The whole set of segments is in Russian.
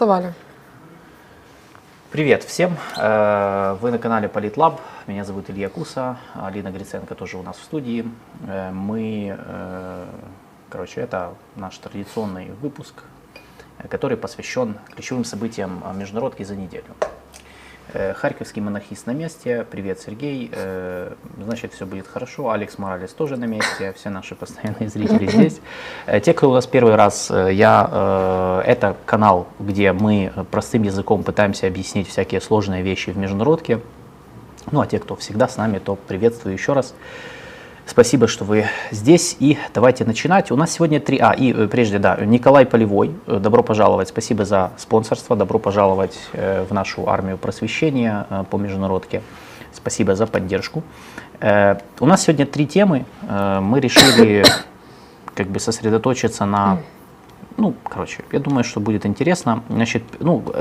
Голосовали. Привет всем. Вы на канале Политлаб. Меня зовут Илья Куса. Алина Гриценко тоже у нас в студии. Мы, короче, это наш традиционный выпуск, который посвящен ключевым событиям международки за неделю. Харьковский монархист на месте. Привет, Сергей. Значит, все будет хорошо. Алекс Моралес тоже на месте. Все наши постоянные зрители здесь. Те, кто у нас первый раз, это канал, где мы простым языком пытаемся объяснить всякие сложные вещи в международке. Ну, а те, кто всегда с нами, то приветствую еще раз. Спасибо, что вы здесь, и давайте начинать. У нас сегодня Николай Полевой, добро пожаловать, спасибо за спонсорство, добро пожаловать в нашу армию просвещения по международке, спасибо за поддержку. У нас сегодня три темы, мы решили сосредоточиться на... я думаю, что будет интересно. Значит,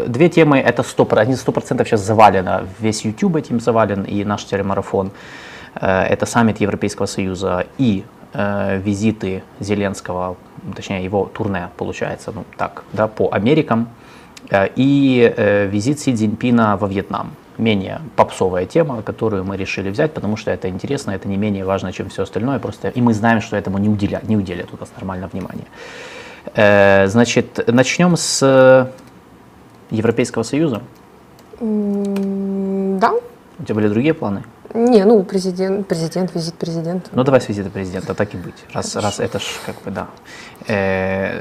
две темы, это 100% сейчас завалено, весь YouTube этим завален, и наш телемарафон. Это саммит Европейского Союза и визиты Зеленского, точнее его турне, получается, по Америкам, и визит Си Цзиньпина во Вьетнам. Менее попсовая тема, которую мы решили взять, потому что это интересно, это не менее важно, чем все остальное, просто и мы знаем, что этому не уделят у нас нормально внимания. Значит, начнем с Европейского Союза. Да. У тебя были другие планы? Не, визит президента. Ну, давай с визита президента, так и быть. Раз это ж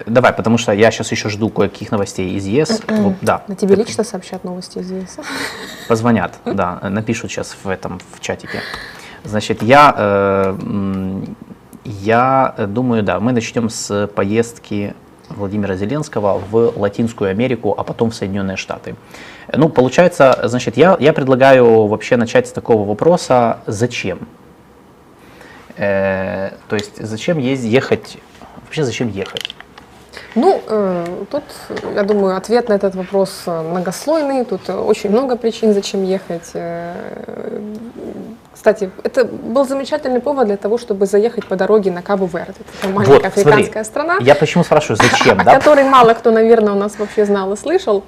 давай, потому что я сейчас еще жду кое-каких новостей из ЕС. Да. На тебе лично сообщат новости из ЕС? Позвонят, да, напишут сейчас в чатике. Значит, я думаю, да, мы начнем с поездки Владимира Зеленского в Латинскую Америку, а потом в Соединенные Штаты. Ну, получается, значит, я предлагаю вообще начать с такого вопроса, зачем? То есть, зачем ехать? Вообще, зачем ехать? Ну, тут, я думаю, ответ на этот вопрос многослойный, тут очень много причин, зачем ехать. Кстати, это был замечательный повод для того, чтобы заехать по дороге на Кабо-Верде. Это маленькая африканская страна. Я почему спрашиваю, зачем, да? Который мало кто, наверное, у нас вообще знал и слышал.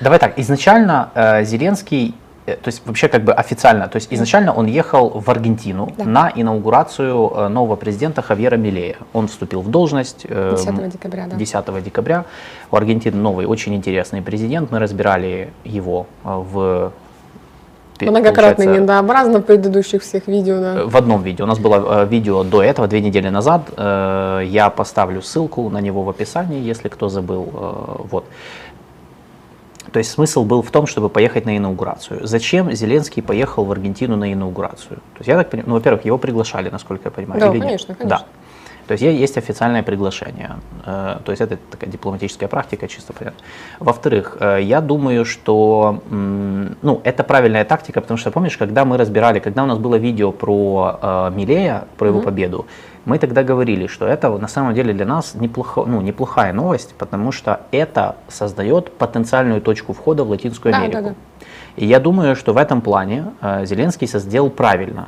Давай так, изначально Зеленский, то есть вообще официально, то есть изначально он ехал в Аргентину, да, на инаугурацию нового президента Хавьера Милея. Он вступил в должность 10 декабря. Да. 10 декабря. У Аргентины новый, очень интересный президент. Мы разбирали его многократно недообразно в предыдущих всех видео. Да. В одном видео. У нас было видео до этого, 2 недели назад. Я поставлю ссылку на него в описании, если кто забыл. Вот. То есть смысл был в том, чтобы поехать на инаугурацию. Зачем Зеленский поехал в Аргентину на инаугурацию? То есть я так понимаю, во-первых, его приглашали, насколько я понимаю. Да, конечно. Да. То есть есть официальное приглашение. То есть это такая дипломатическая практика, чисто понятно. Во-вторых, я думаю, что это правильная тактика, потому что, помнишь, когда мы разбирали, когда у нас было видео про Милея, про его победу, мы тогда говорили, что это на самом деле для нас неплохая новость, потому что это создает потенциальную точку входа в Латинскую Америку. Да. И я думаю, что в этом плане Зеленский сделал правильно.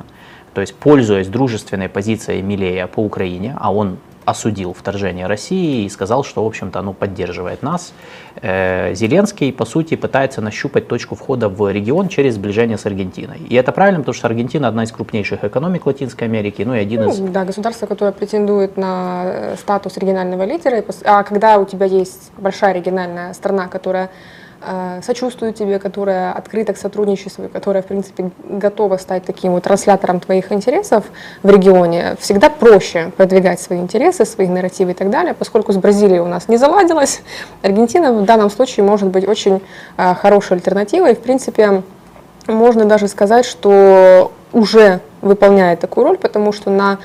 То есть, пользуясь дружественной позицией Милея по Украине, а он осудил вторжение России и сказал, что, в общем-то, оно поддерживает нас, Зеленский, по сути, пытается нащупать точку входа в регион через сближение с Аргентиной. И это правильно, потому что Аргентина одна из крупнейших экономик Латинской Америки, и один из... Да, государство, которое претендует на статус регионального лидера. А когда у тебя есть большая региональная страна, которая сочувствую тебе, которая открыта к сотрудничеству, которая, в принципе, готова стать таким транслятором твоих интересов в регионе, всегда проще продвигать свои интересы, свои нарративы и так далее, поскольку с Бразилией у нас не заладилось. Аргентина в данном случае может быть очень хорошей альтернативой. В принципе, можно даже сказать, что уже выполняет такую роль, потому что на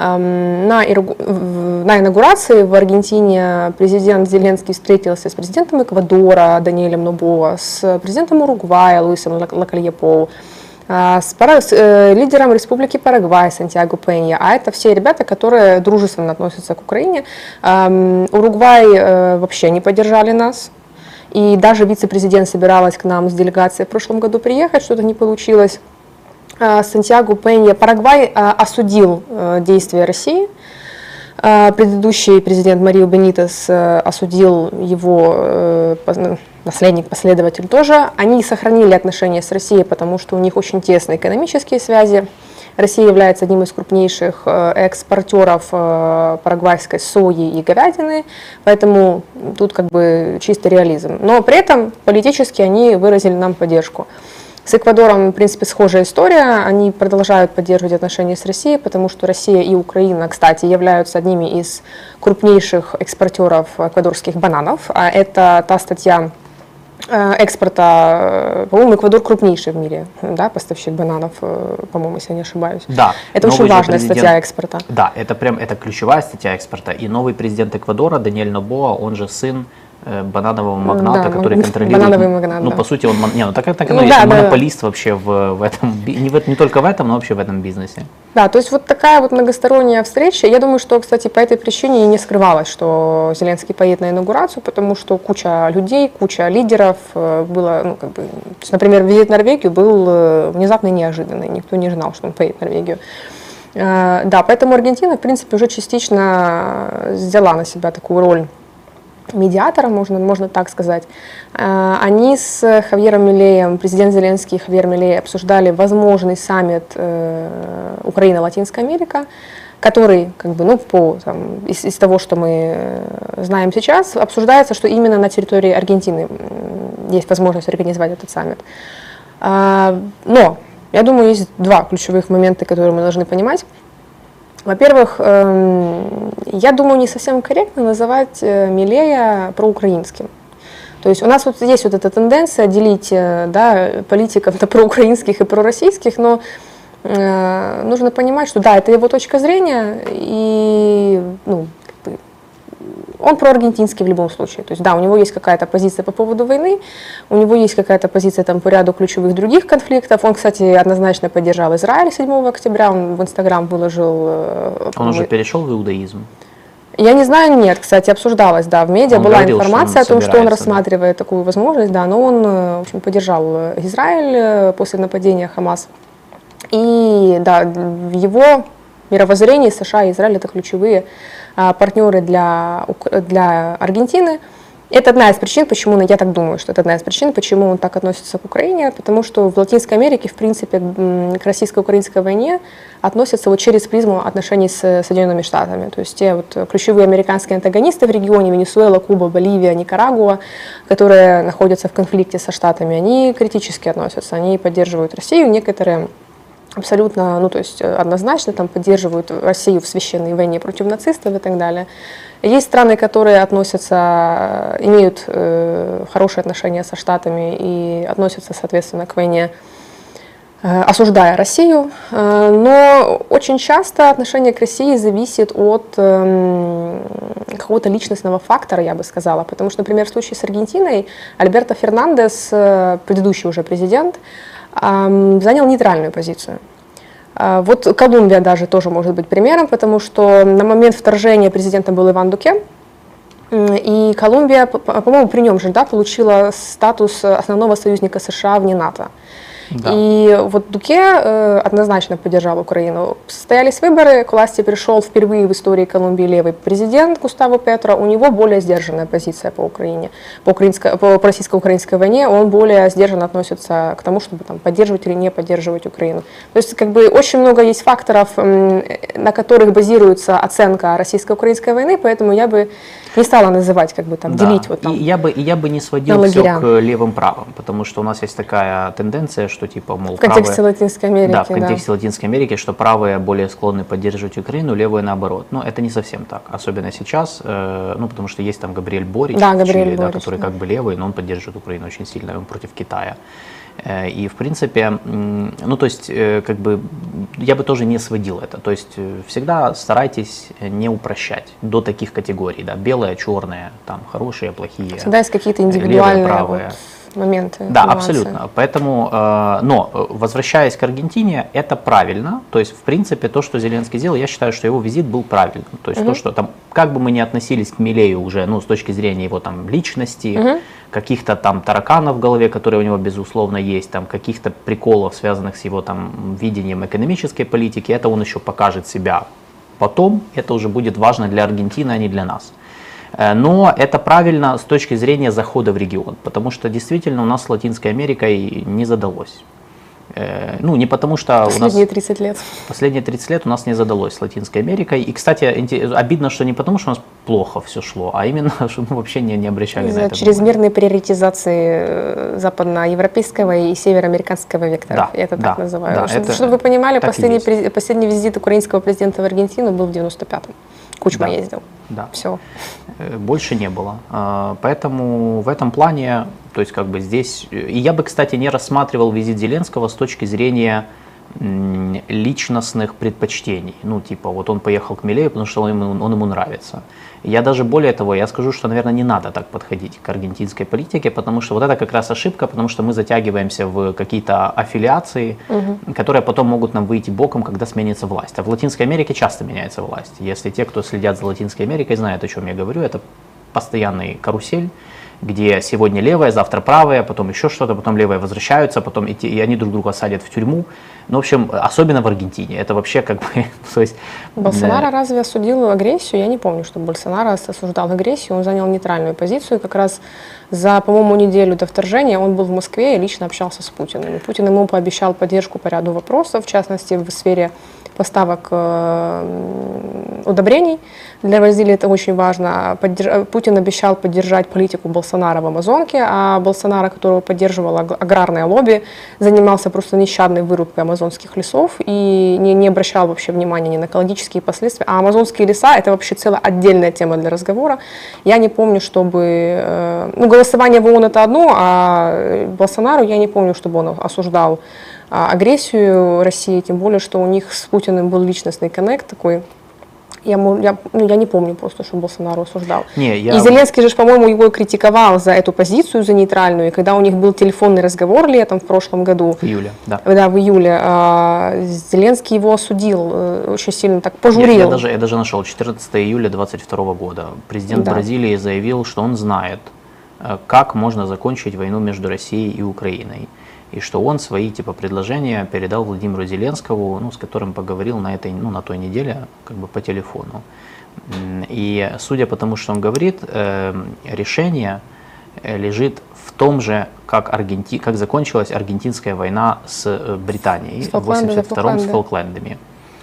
инаугурации в Аргентине президент Зеленский встретился с президентом Эквадора Даниэлем Нобоа, с президентом Уругвая Луисом Лакальепоу, с лидером Республики Парагвай Сантьяго Пенья. А это все ребята, которые дружественно относятся к Украине. Уругвай вообще не поддержали нас. И даже вице-президент собиралась к нам с делегацией в прошлом году приехать, что-то не получилось. Сантьяго Пенья. Парагвай осудил действия России. Предыдущий президент Марио Бенитес осудил его наследник, последователь тоже, они сохранили отношения с Россией, потому что у них очень тесные экономические связи. Россия является одним из крупнейших экспортеров парагвайской сои и говядины, поэтому тут как бы чистый реализм. Но при этом политически они выразили нам поддержку. С Эквадором, в принципе, схожая история. Они продолжают поддерживать отношения с Россией, потому что Россия и Украина, кстати, являются одними из крупнейших экспортеров эквадорских бананов. А это та статья экспорта, по-моему, Эквадор крупнейший в мире, да, поставщик бананов, по-моему, если я не ошибаюсь. Да. Это очень важная статья экспорта. Да, это прям это ключевая статья экспорта. И новый президент Эквадора Даниэль Нобоа, он же сын бананового магната, да, который контролирует, магнат, ну, да, по сути, он монополист вообще в этом, не только в этом, но вообще в этом бизнесе. Да, то есть вот такая вот многосторонняя встреча. Я думаю, что, кстати, по этой причине и не скрывалось, что Зеленский поедет на инаугурацию, потому что куча людей, куча лидеров было, ну, как бы, то есть, например, визит в Норвегию был внезапный и неожиданный, никто не знал, что он поедет в Норвегию. Да, поэтому Аргентина, в принципе, уже частично взяла на себя такую роль медиатора, можно так сказать. Они с Хавьером Милеем, президент Зеленский и Хавьер Милей, обсуждали возможный саммит Украина-Латинская Америка, который, как бы, ну, из того, что мы знаем сейчас, обсуждается, что именно на территории Аргентины есть возможность организовать этот саммит. Но, я думаю, есть два ключевых момента, которые мы должны понимать. Во-первых, я думаю, не совсем корректно называть Милея проукраинским. То есть у нас вот есть вот эта тенденция делить, да, политиков на проукраинских и пророссийских, но нужно понимать, что да, это его точка зрения, и, ну, он проаргентинский в любом случае. То есть да, у него есть какая-то позиция по поводу войны, у него есть какая-то позиция там по ряду ключевых других конфликтов. Он, кстати, однозначно поддержал Израиль 7 октября, он в Инстаграм выложил... Он уже перешел в иудаизм? Я не знаю, нет, кстати, обсуждалось, да, в медиа была информация о том, что он рассматривает такую возможность, да, но он, в общем, поддержал Израиль после нападения Хамас. И да, в его мировоззрении США и Израиль — это ключевые партнеры для Аргентины. Это одна из причин, почему, я так думаю, что это одна из причин, почему он так относится к Украине, потому что в Латинской Америке, в принципе, к российско-украинской войне относятся вот через призму отношений с Соединенными Штатами. То есть те вот ключевые американские антагонисты в регионе — Венесуэла, Куба, Боливия, Никарагуа, которые находятся в конфликте со Штатами, они критически относятся, они поддерживают Россию, некоторые абсолютно, ну, то есть однозначно там поддерживают Россию в священной войне против нацистов и так далее. Есть страны, которые относятся, имеют хорошие отношения со Штатами и относятся, соответственно, к войне, осуждая Россию. Но очень часто отношение к России зависит от какого-то личностного фактора, я бы сказала. Потому что, например, в случае с Аргентиной Альберто Фернандес, предыдущий уже президент, занял нейтральную позицию. Вот Колумбия даже тоже может быть примером, потому что на момент вторжения президентом был Иван Дуке, и Колумбия, по-моему, при нем же, да, получила статус основного союзника США вне НАТО. Да. И вот Дуке однозначно поддержал Украину. Состоялись выборы, к власти пришел впервые в истории Колумбии левый президент Густаво Петро. У него более сдержанная позиция по Украине, по российско-украинской войне. Он более сдержанно относится к тому, чтобы там поддерживать или не поддерживать Украину. То есть, как бы, очень много есть факторов, на которых базируется оценка российско-украинской войны, поэтому я бы не стала называть, как бы, там, да, делить вот там. И я бы не сводил все к левым правым, потому что у нас есть такая тенденция, что типа, мол, в контексте правые, Латинской Америки, да, в контексте, да, Латинской Америки, что правые более склонны поддерживать Украину, левые наоборот. Но это не совсем так, особенно сейчас, ну, потому что есть там Габриэль Борич, да, в Чили, Борич, да, который, да, как бы левый, но он поддерживает Украину очень сильно, он против Китая. И в принципе, ну, то есть, как бы, я бы тоже не сводил это. То есть всегда старайтесь не упрощать до таких категорий, да, белые, черные, там, хорошие, плохие. Всегда есть какие-то индивидуальные левые, правые. Вот моменты. Да, нюансы. Абсолютно. Поэтому, но возвращаясь к Аргентине, это правильно. То есть, в принципе, то, что Зеленский сделал, я считаю, что его визит был правильным. То есть, то, что там, как бы мы ни относились к Милею уже, ну, с точки зрения его там личности, каких-то там тараканов в голове, которые у него безусловно есть, там каких-то приколов, связанных с его там видением экономической политики, это он еще покажет себя потом. Это уже будет важно для Аргентины, а не для нас. Но это правильно с точки зрения захода в регион, потому что действительно у нас с Латинской Америкой не задалось. Ну, не потому что последние 30 лет. Последние 30 лет у нас не задалось с Латинской Америкой. И, кстати, обидно, что не потому, что у нас плохо все шло, а именно, что мы вообще не обращали на это. Из-за чрезмерной приоритизации западноевропейского и североамериканского векторов. Да, я это так называю. Да, чтобы вы понимали, последний визит украинского президента в Аргентину был в 95-м. Кучма ездил. Да. Все. Больше не было. Поэтому в этом плане, то есть как бы здесь... И я бы, кстати, не рассматривал визит Зеленского с точки зрения личностных предпочтений. Ну, типа, вот он поехал к Милею, потому что он ему нравится. Я даже более того, я скажу, что, наверное, не надо так подходить к аргентинской политике, потому что вот это как раз ошибка, потому что мы затягиваемся в какие-то аффилиации, которые потом могут нам выйти боком, когда сменится власть. А в Латинской Америке часто меняется власть. Если те, кто следят за Латинской Америкой, знают, о чем я говорю, это постоянный карусель, где сегодня левая, завтра правая, потом еще что-то, потом левая возвращаются, потом и они друг друга садят в тюрьму. Ну, в общем, особенно в Аргентине. Это вообще как бы... То есть, Болсонара разве осудил агрессию? Я не помню, что Болсонара осуждал агрессию. Он занял нейтральную позицию. И как раз за, по-моему, неделю до вторжения он был в Москве и лично общался с Путиным. И Путин ему пообещал поддержку по ряду вопросов, в частности, в сфере поставок удобрений. Для Бразилии это очень важно. Путин обещал поддержать политику Болсонара в Амазонке, а Болсонара, которого поддерживало аграрное лобби, занимался просто нещадной вырубкой амазонских лесов и не обращал вообще внимания ни на экологические последствия. А амазонские леса – это вообще целая отдельная тема для разговора. Я не помню, чтобы… Ну, голосование в ООН – это одно, а Болсонару я не помню, чтобы он осуждал агрессию России, тем более, что у них с Путиным был личностный коннект такой. Я не помню просто, что Болсонару осуждал. И Зеленский же, по-моему, его критиковал за эту позицию, за нейтральную. И когда у них был телефонный разговор летом в прошлом году, в июле, в июле, Зеленский его осудил, очень сильно так пожурил. Я даже нашел 14 июля 2022 года. Президент Бразилии заявил, что он знает, как можно закончить войну между Россией и Украиной. И что он свои типа предложения передал Владимиру Зеленскому, ну, с которым поговорил на этой, ну, на той неделе, как бы по телефону. И судя по тому, что он говорит, решение лежит в том же, как закончилась аргентинская война с Британией в 1982-м с Фолклендами.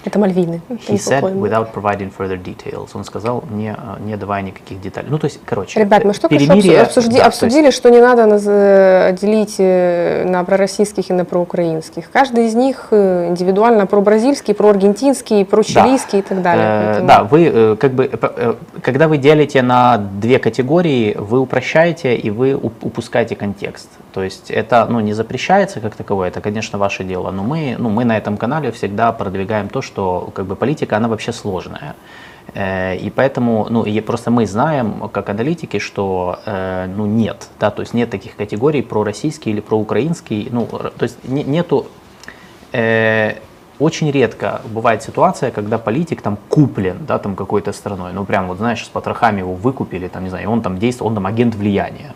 Это Мальвины. He said without providing further details. Он сказал, не давая никаких деталей. Ну, то есть, короче, ребят, мы что-то обсудили, что не надо делить на пророссийских и на проукраинских. Каждый из них индивидуально пробразильский, проаргентинский, прочилийский и так далее. Да, вы как бы, когда вы делите на две категории, вы упрощаете и вы упускаете контекст. То есть это, ну, не запрещается как таковое, это, конечно, ваше дело, но мы на этом канале всегда продвигаем то, что как бы политика, она вообще сложная. И поэтому, ну, просто мы знаем, как аналитики, что, ну, нет, да, то есть нет таких категорий пророссийский или проукраинский, ну, то есть нету, очень редко бывает ситуация, когда политик там куплен, да, там какой-то страной, ну, прям вот, знаешь, с потрохами его выкупили, там, не знаю, и он там действует, он там агент влияния.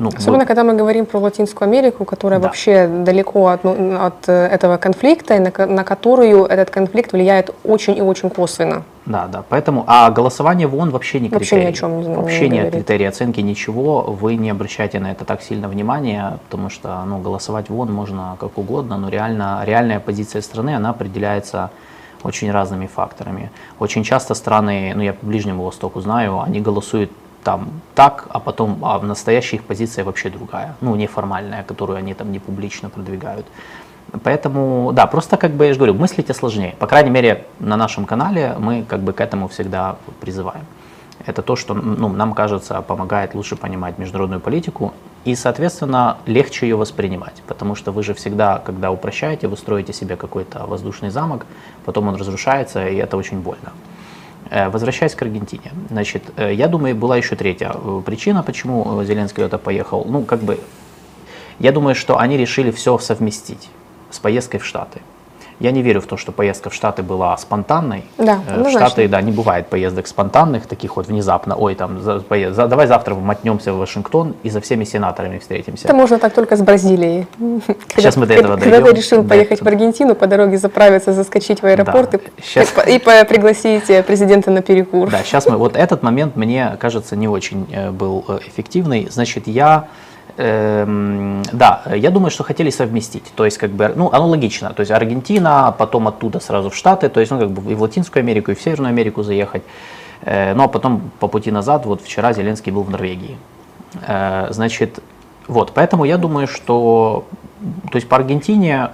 Ну, особенно, когда мы говорим про Латинскую Америку, которая вообще далеко от этого конфликта, и на которую этот конфликт влияет очень и очень косвенно. Да, поэтому, а голосование в ООН вообще не критерий. Вообще ни о чем не говорит. Вообще не критерий оценки, ничего, вы не обращайте на это так сильно внимания, потому что, ну, голосовать в ООН можно как угодно, но реальная позиция страны, она определяется очень разными факторами. Очень часто страны, ну, я по Ближнему Востоку знаю, они голосуют там так, а потом в настоящей их позиция вообще другая, ну, неформальная, которую они там не публично продвигают. Поэтому, да, просто как бы я же говорю, мыслите сложнее. По крайней мере, на нашем канале мы как бы к этому всегда призываем. Это то, что, ну, нам кажется, помогает лучше понимать международную политику и, соответственно, легче ее воспринимать. Потому что вы же всегда, когда упрощаете, вы строите себе какой-то воздушный замок, потом он разрушается, и это очень больно. Возвращаясь к Аргентине, значит, я думаю, была еще третья причина, почему Зеленский это поехал. Ну, как бы, я думаю, что они решили все совместить с поездкой в Штаты. Я не верю в то, что поездка в Штаты была спонтанной. Да, в Штаты, да, не бывает поездок спонтанных, таких вот внезапно, ой, там, давай завтра мотнемся в Вашингтон и за всеми сенаторами встретимся. Это можно так только с Бразилией. Сейчас мы до этого дойдем. Когда ты решил поехать в Аргентину, по дороге заправиться, заскочить в аэропорт и пригласить президента на перекур. Да, сейчас мы, вот этот момент, мне кажется, не очень был эффективный. Значит, да, я думаю, что хотели совместить, то есть как бы, ну, оно логично, то есть Аргентина, потом оттуда сразу в Штаты, то есть, ну, как бы и в Латинскую Америку, и в Северную Америку заехать, ну, а потом по пути назад, вот вчера Зеленский был в Норвегии, значит, вот, поэтому я думаю, что, то есть по Аргентине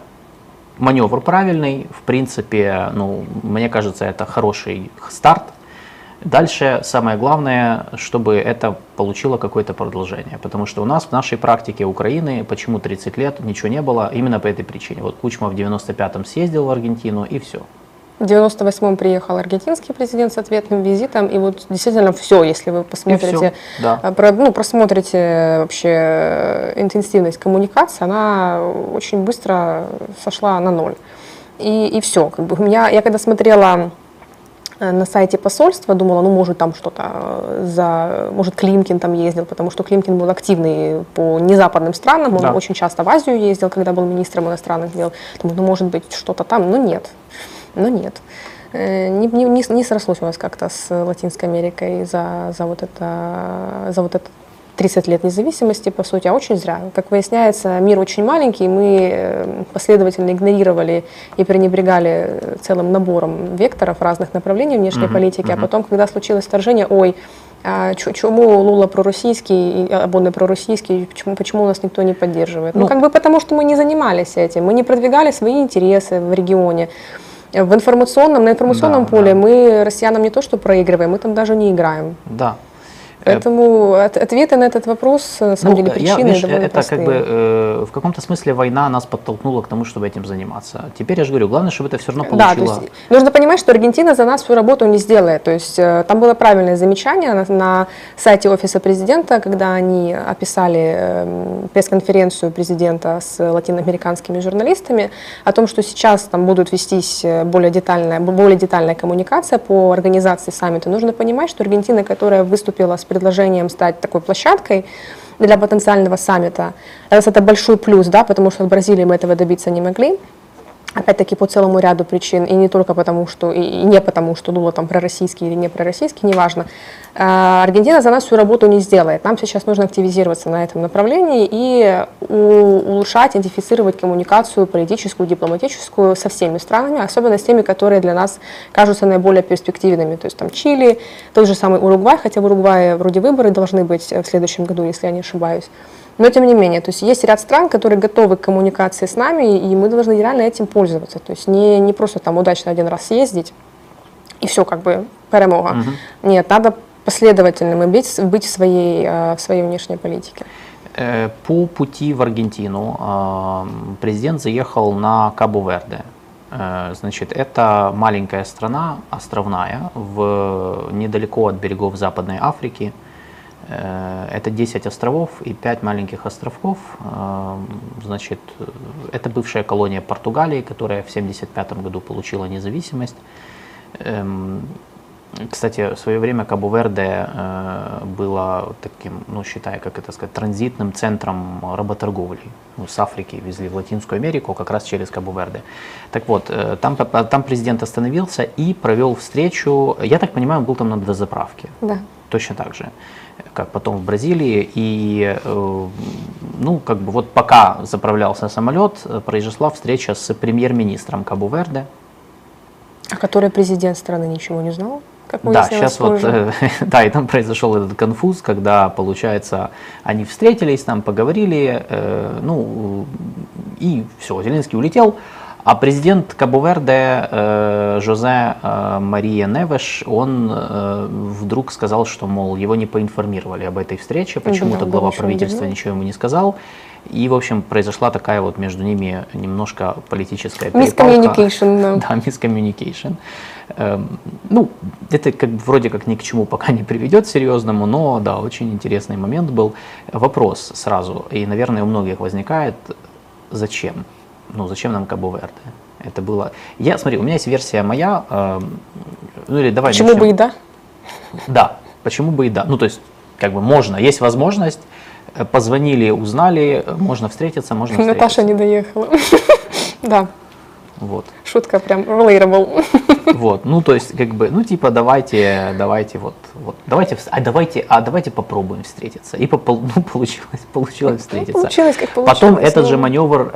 маневр правильный, в принципе, ну, мне кажется, это хороший старт. Дальше самое главное, чтобы это получило какое-то продолжение, потому что у нас в нашей практике Украины почему 30 лет ничего не было именно по этой причине. Вот Кучма в 95-м съездил в Аргентину и все. В 98-м приехал аргентинский президент с ответным визитом, и вот действительно все, если вы посмотрите, все, да. Просмотрите вообще интенсивность коммуникации, она очень быстро сошла на ноль. И все. Как бы я когда смотрела на сайте посольства, думала, ну, может, там что-то может, Климкин там ездил, потому что Климкин был активный по незападным странам, он да. очень часто в Азию ездил, когда был министром иностранных дел. Думаю, ну, может быть, что-то там, но нет. Но нет. Не срослось у нас как-то с Латинской Америкой за вот это 30 лет независимости, по сути, а очень зря. Как выясняется, мир очень маленький, мы последовательно игнорировали и пренебрегали целым набором векторов разных направлений внешней политики, а потом, когда случилось вторжение, ой, а чему Лула пророссийский, Абоне пророссийский, почему нас никто не поддерживает? Ну, как бы потому, что мы не занимались этим, мы не продвигали свои интересы в регионе. На информационном поле мы россиянам не то что проигрываем, мы там даже не играем. Да. Поэтому ответы на этот вопрос, на самом деле, причины довольно простые. Это как бы в каком-то смысле война нас подтолкнула к тому, чтобы этим заниматься. Теперь я же говорю, главное, чтобы это все равно получило. Да, то есть, нужно понимать, что Аргентина за нас всю работу не сделает. То есть там было правильное замечание на сайте офиса президента, когда они описали пресс-конференцию президента с латиноамериканскими журналистами о том, что сейчас там будут вестись более детальная коммуникация по организации саммита. Нужно понимать, что Аргентина, которая выступила с предложением стать такой площадкой для потенциального саммита. Для нас это большой плюс, да, потому что в Бразилии мы этого добиться не могли. Опять-таки по целому ряду причин, и не только потому, что, и не потому, что Лула там пророссийский или не пророссийский, неважно. Аргентина за нас всю работу не сделает. Нам сейчас нужно активизироваться на этом направлении и улучшать, идентифицировать коммуникацию политическую, дипломатическую со всеми странами, особенно с теми, которые для нас кажутся наиболее перспективными. То есть там Чили, тот же самый Уругвай, хотя в Уругвае вроде выборы должны быть в следующем году, если я не ошибаюсь. Но тем не менее, то есть ряд стран, которые готовы к коммуникации с нами, и мы должны реально этим пользоваться. То есть не просто там удачно один раз съездить, и все, как бы, перемога. Угу. Нет, надо последовательным быть в своей внешней политике. По пути в Аргентину президент заехал на Кабо-Верде. Значит, это маленькая страна, островная, недалеко от берегов Западной Африки. Это 10 островов и 5 маленьких островков. Значит, это бывшая колония Португалии, которая в 1975 году получила независимость. Кстати, в свое время Кабо-Верде было таким, ну, считай, как это сказать, транзитным центром работорговли. Ну, с Африки везли в Латинскую Америку как раз через Кабо-Верде. Так вот, там президент остановился и провел встречу. Я так понимаю, он был там на дозаправке. Да. Точно так же, как потом в Бразилии. И, ну, как бы вот пока заправлялся самолет, произошла встреча с премьер-министром Кабо-Верде. О которой президент страны ничего не знал? Да, сейчас вот, да, и там произошел этот конфуз, когда, получается, они встретились, там поговорили, ну, и все, Зеленский улетел. А президент Кабо-Верде Жозе Мария Невеш, он вдруг сказал, что, мол, его не поинформировали об этой встрече, почему-то глава правительства ничего ему не сказал. И, в общем, произошла такая вот между ними немножко политическая перепалка. Miscommunication. Да, miscommunication. Ну, это как, вроде как ни к чему пока не приведет серьезному, но, да, очень интересный момент был. Вопрос сразу, и, наверное, у многих возникает, зачем? Ну, зачем нам Кабо-Верде? это было. Я, смотри, у меня есть версия моя. Ну, или давай почему бы и да? Да, почему бы и да. Ну, то есть, как бы можно, есть возможность. Позвонили, узнали, можно встретиться, можно встретиться. Наташа не доехала. Да. Вот. Шутка прям relatable. Вот, ну то есть как бы, ну типа давайте попробуем встретиться. И получилось встретиться. Получилось, как получилось. Потом этот же маневр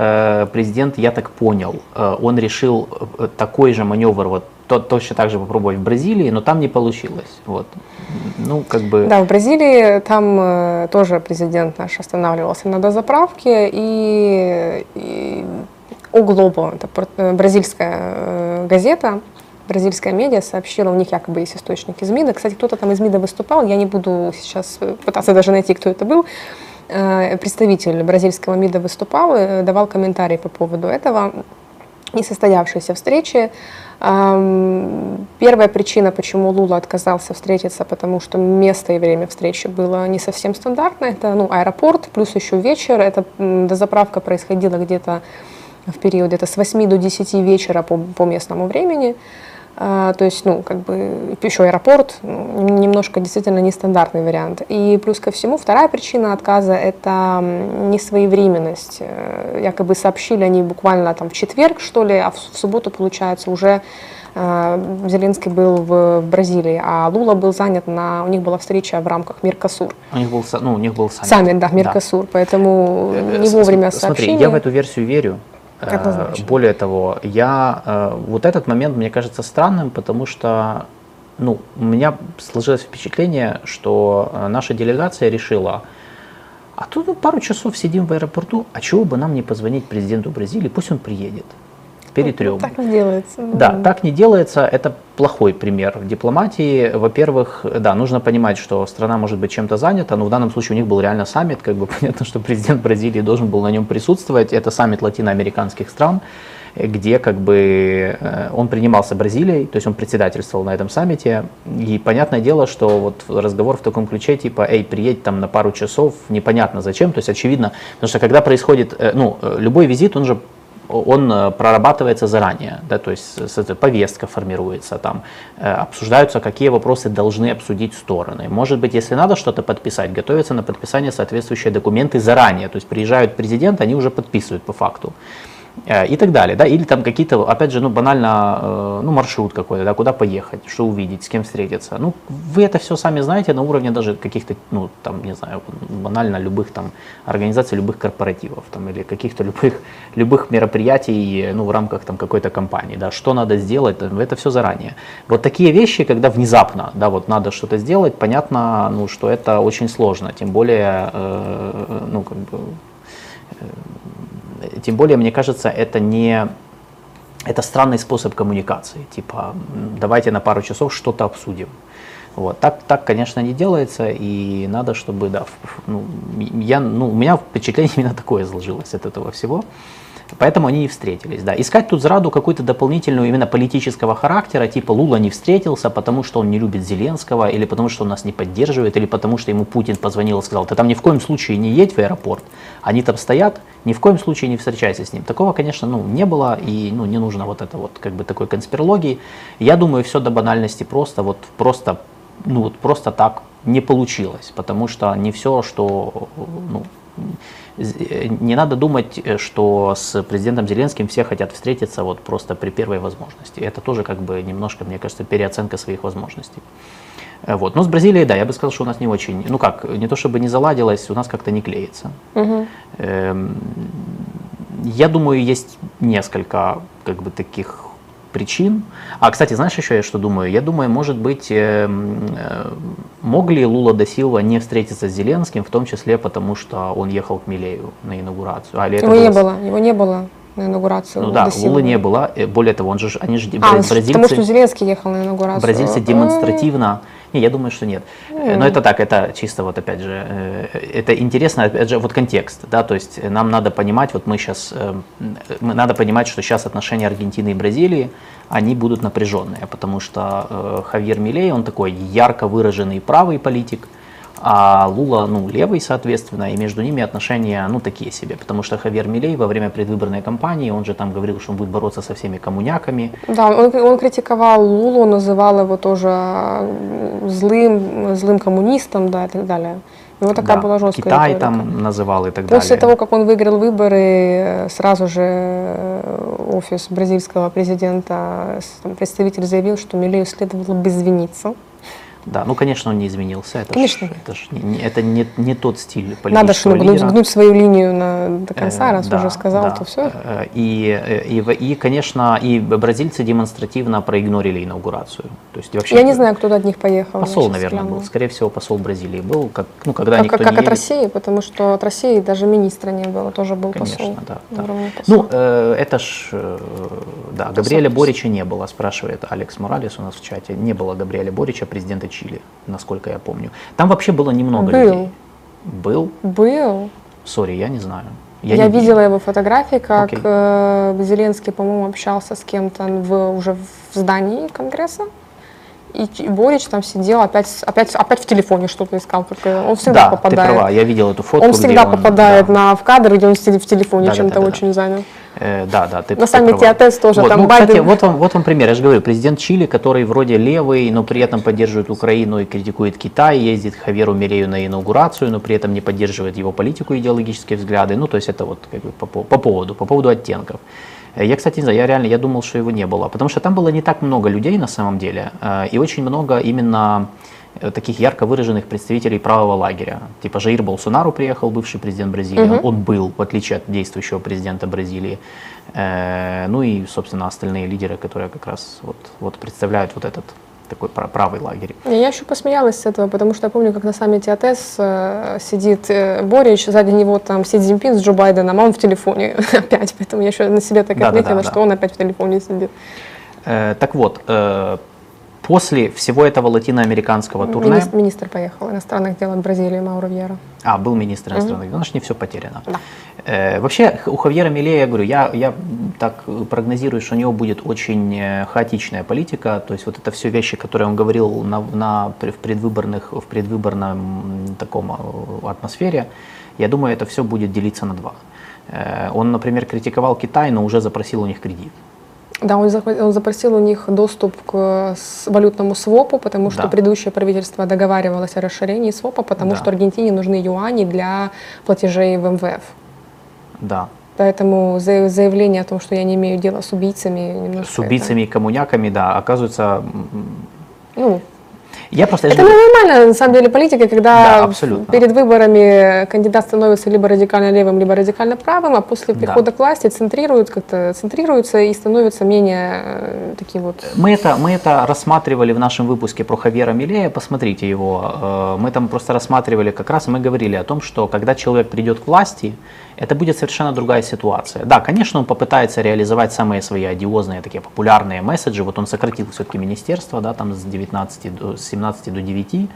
президент, я так понял, он решил такой же маневр вот точно так же попробовать в Бразилии, но там не получилось. Вот. Ну, как бы... Да, в Бразилии там тоже президент наш останавливался на дозаправке и... «О Глобо», это бразильская газета, бразильская медиа сообщила, у них якобы есть источник из МИДа. Кстати, кто-то там из МИДа выступал, я не буду сейчас пытаться даже найти, кто это был. Представитель бразильского МИДа выступал и давал комментарий по поводу этого несостоявшейся встречи. Первая причина, почему Лула отказался встретиться, потому что место и время встречи было не совсем стандартное. Это аэропорт, плюс еще вечер, эта дозаправка происходила где-то в период где-то с 8 до 10 вечера по местному времени. То есть, как бы, еще аэропорт, немножко действительно нестандартный вариант. И плюс ко всему, вторая причина отказа – это несвоевременность. Якобы сообщили они буквально там в четверг, что ли, а в субботу, получается, уже Зеленский был в Бразилии, а Лула был занят у них была встреча в рамках Меркосур. У них был саммит. Саммит, да, Меркосур, да. Поэтому не вовремя сообщили. Смотри, я в эту версию верю. Более того, я вот этот момент мне кажется странным, потому что у меня сложилось впечатление, что наша делегация решила, а тут пару часов сидим в аэропорту, а чего бы нам не позвонить президенту Бразилии, пусть он приедет. Перетрем. Так не делается. Да, так не делается. Это плохой пример в дипломатии. Во-первых, да, нужно понимать, что страна может быть чем-то занята, но в данном случае у них был реально саммит. Как бы понятно, что президент Бразилии должен был на нем присутствовать. Это саммит латиноамериканских стран, где как бы он принимался Бразилией, то есть он председательствовал на этом саммите. И понятное дело, что вот разговор в таком ключе, типа, приедь там на пару часов, непонятно зачем. То есть очевидно, потому что когда происходит, любой визит, он прорабатывается заранее, да, то есть повестка формируется, там обсуждаются, какие вопросы должны обсудить стороны. Может быть, если надо что-то подписать, готовятся на подписание соответствующие документы заранее, то есть приезжают президенты, они уже подписывают по факту и так далее, да, или там какие-то, опять же, банально, маршрут какой-то, да, куда поехать, что увидеть, с кем встретиться. Вы это все сами знаете на уровне даже каких-то, не знаю, банально любых там организаций, любых корпоративов, там, или каких-то любых мероприятий, в рамках там какой-то компании, да, что надо сделать, это все заранее. Вот такие вещи, когда внезапно, да, вот надо что-то сделать, понятно, что это очень сложно, тем более, тем более, мне кажется, это странный способ коммуникации. Типа, давайте на пару часов что-то обсудим. Вот. Так, конечно, не делается, и надо, чтобы, да, у меня впечатление именно такое сложилось от этого всего. Поэтому они и встретились. Да. Искать тут зраду какую-то дополнительную именно политического характера, типа Лула не встретился, потому что он не любит Зеленского, или потому что он нас не поддерживает, или потому что ему Путин позвонил и сказал, ты там ни в коем случае не едь в аэропорт, они там стоят, ни в коем случае не встречайся с ним. Такого, конечно, не было, и не нужно вот это вот, как бы такой конспирологии. Я думаю, все до банальности просто так не получилось, потому что не все, что... Не надо думать, что с президентом Зеленским все хотят встретиться вот просто при первой возможности. Это тоже как бы немножко, мне кажется, переоценка своих возможностей. Вот. Но с Бразилией, да, я бы сказал, что у нас не очень, не то чтобы не заладилось, у нас как-то не клеится. Угу. Я думаю, есть несколько как бы таких причин. А, кстати, знаешь, еще я что думаю? Я думаю, может быть, мог ли Лула да Силва не встретиться с Зеленским, в том числе потому, что он ехал к Милею на инаугурацию. Его не было на инаугурацию. Лулы не было. Более того, бразильцы... Потому что Зеленский ехал на инаугурацию. Бразильцы демонстративно... Не, я думаю, что нет. Но это так, это чисто вот опять же, это интересно, опять же, вот контекст, да, то есть нам надо понимать, что сейчас отношения Аргентины и Бразилии, они будут напряженные, потому что Хавьер Милей, он такой ярко выраженный правый политик, а Лула, ну, левый, соответственно, и между ними отношения, ну, такие себе, потому что Хавьер Милей во время предвыборной кампании, он же там говорил, что он будет бороться со всеми коммуняками. Да, он критиковал Лулу, называл его тоже злым коммунистом, да, и так далее. Вот такая да, была жесткая Китай риторика. Там называл и так далее. После того, как он выиграл выборы, сразу же офис бразильского президента, представитель заявил, что Милею следовало бы извиниться. Да, ну, конечно, он не извинился. Это конечно. Это не тот стиль политического лидера. Надо же гнуть свою линию до конца, раз уже сказал, то все. И, конечно, и бразильцы демонстративно проигнорили инаугурацию. То есть, вообще, я не знаю, кто от них поехал. Посол, наверное, был. Скорее всего, посол Бразилии был. Как, ну, когда никто как не от едет. России, потому что от России даже министра не было, тоже был конечно, посол. Конечно, да. Ну, это ж... Да, Габриэля Борича не было, спрашивает Алекс Моралес у нас в чате. Не было Габриэля Борича, президента Чили, насколько я помню. Там вообще было немного людей. Был? Сори, я не знаю. Я видела его фотографии, как Зеленский, по-моему, общался с кем-то уже в здании Конгресса. И Борич там сидел, опять в телефоне что-то искал. Только он всегда попадает. Да, ты права, я видел эту фотку. Он всегда попадает в кадр, где он сидит в телефоне, чем-то очень занят. Да, ты права. На саммите АТС тоже там Байден. Кстати, вот вам пример. Я же говорю, президент Чили, который вроде левый, но при этом поддерживает Украину и критикует Китай, ездит к Хавьеру Милею на инаугурацию, но при этом не поддерживает его политику и идеологические взгляды. Ну, то есть это вот как бы по поводу оттенков. Я, кстати, не знаю, я реально думал, что его не было, потому что там было не так много людей на самом деле, и очень много именно таких ярко выраженных представителей правого лагеря. Типа Жаир Болсонару приехал, бывший президент Бразилии, он был, в отличие от действующего президента Бразилии. Ну и, собственно, остальные лидеры, которые как раз вот представляют вот этот такой правый лагерь. Я еще посмеялась с этого, потому что я помню, как на саммите АТС сидит Борич, сзади него там Си Цзиньпин с Джо Байденом, а он в телефоне опять, поэтому я еще на себе так отметила, что он опять в телефоне сидит. Так вот, после всего этого латиноамериканского турне... Министр поехал иностранных дел от Бразилии Мауро Вьера. Был министр иностранных дел, значит, не все потеряно. Да. Вообще, у Хавьера Милея, я говорю, я так прогнозирую, что у него будет очень хаотичная политика, то есть вот это все вещи, которые он говорил в предвыборном таком атмосфере, я думаю, это все будет делиться на два. Он, например, критиковал Китай, но уже запросил у них кредит. Да, он запросил у них доступ к валютному свопу, потому что предыдущее правительство договаривалось о расширении свопа, потому что Аргентине нужны юани для платежей в МВФ. Да. Поэтому заявление о том, что я не имею дела с убийцами... и коммуняками, да, оказывается... Ну... Это нормально, на самом деле, политика, когда перед выборами кандидат становится либо радикально левым, либо радикально правым, а после прихода к власти центрируется и становится менее таким вот... Мы это рассматривали в нашем выпуске про Хавьера Милея, посмотрите его. Мы там просто рассматривали, как раз мы говорили о том, что когда человек придет к власти, это будет совершенно другая ситуация. Да, конечно, он попытается реализовать самые свои одиозные, такие популярные месседжи. Вот он сократил все-таки министерство, да, там с 17 до 9.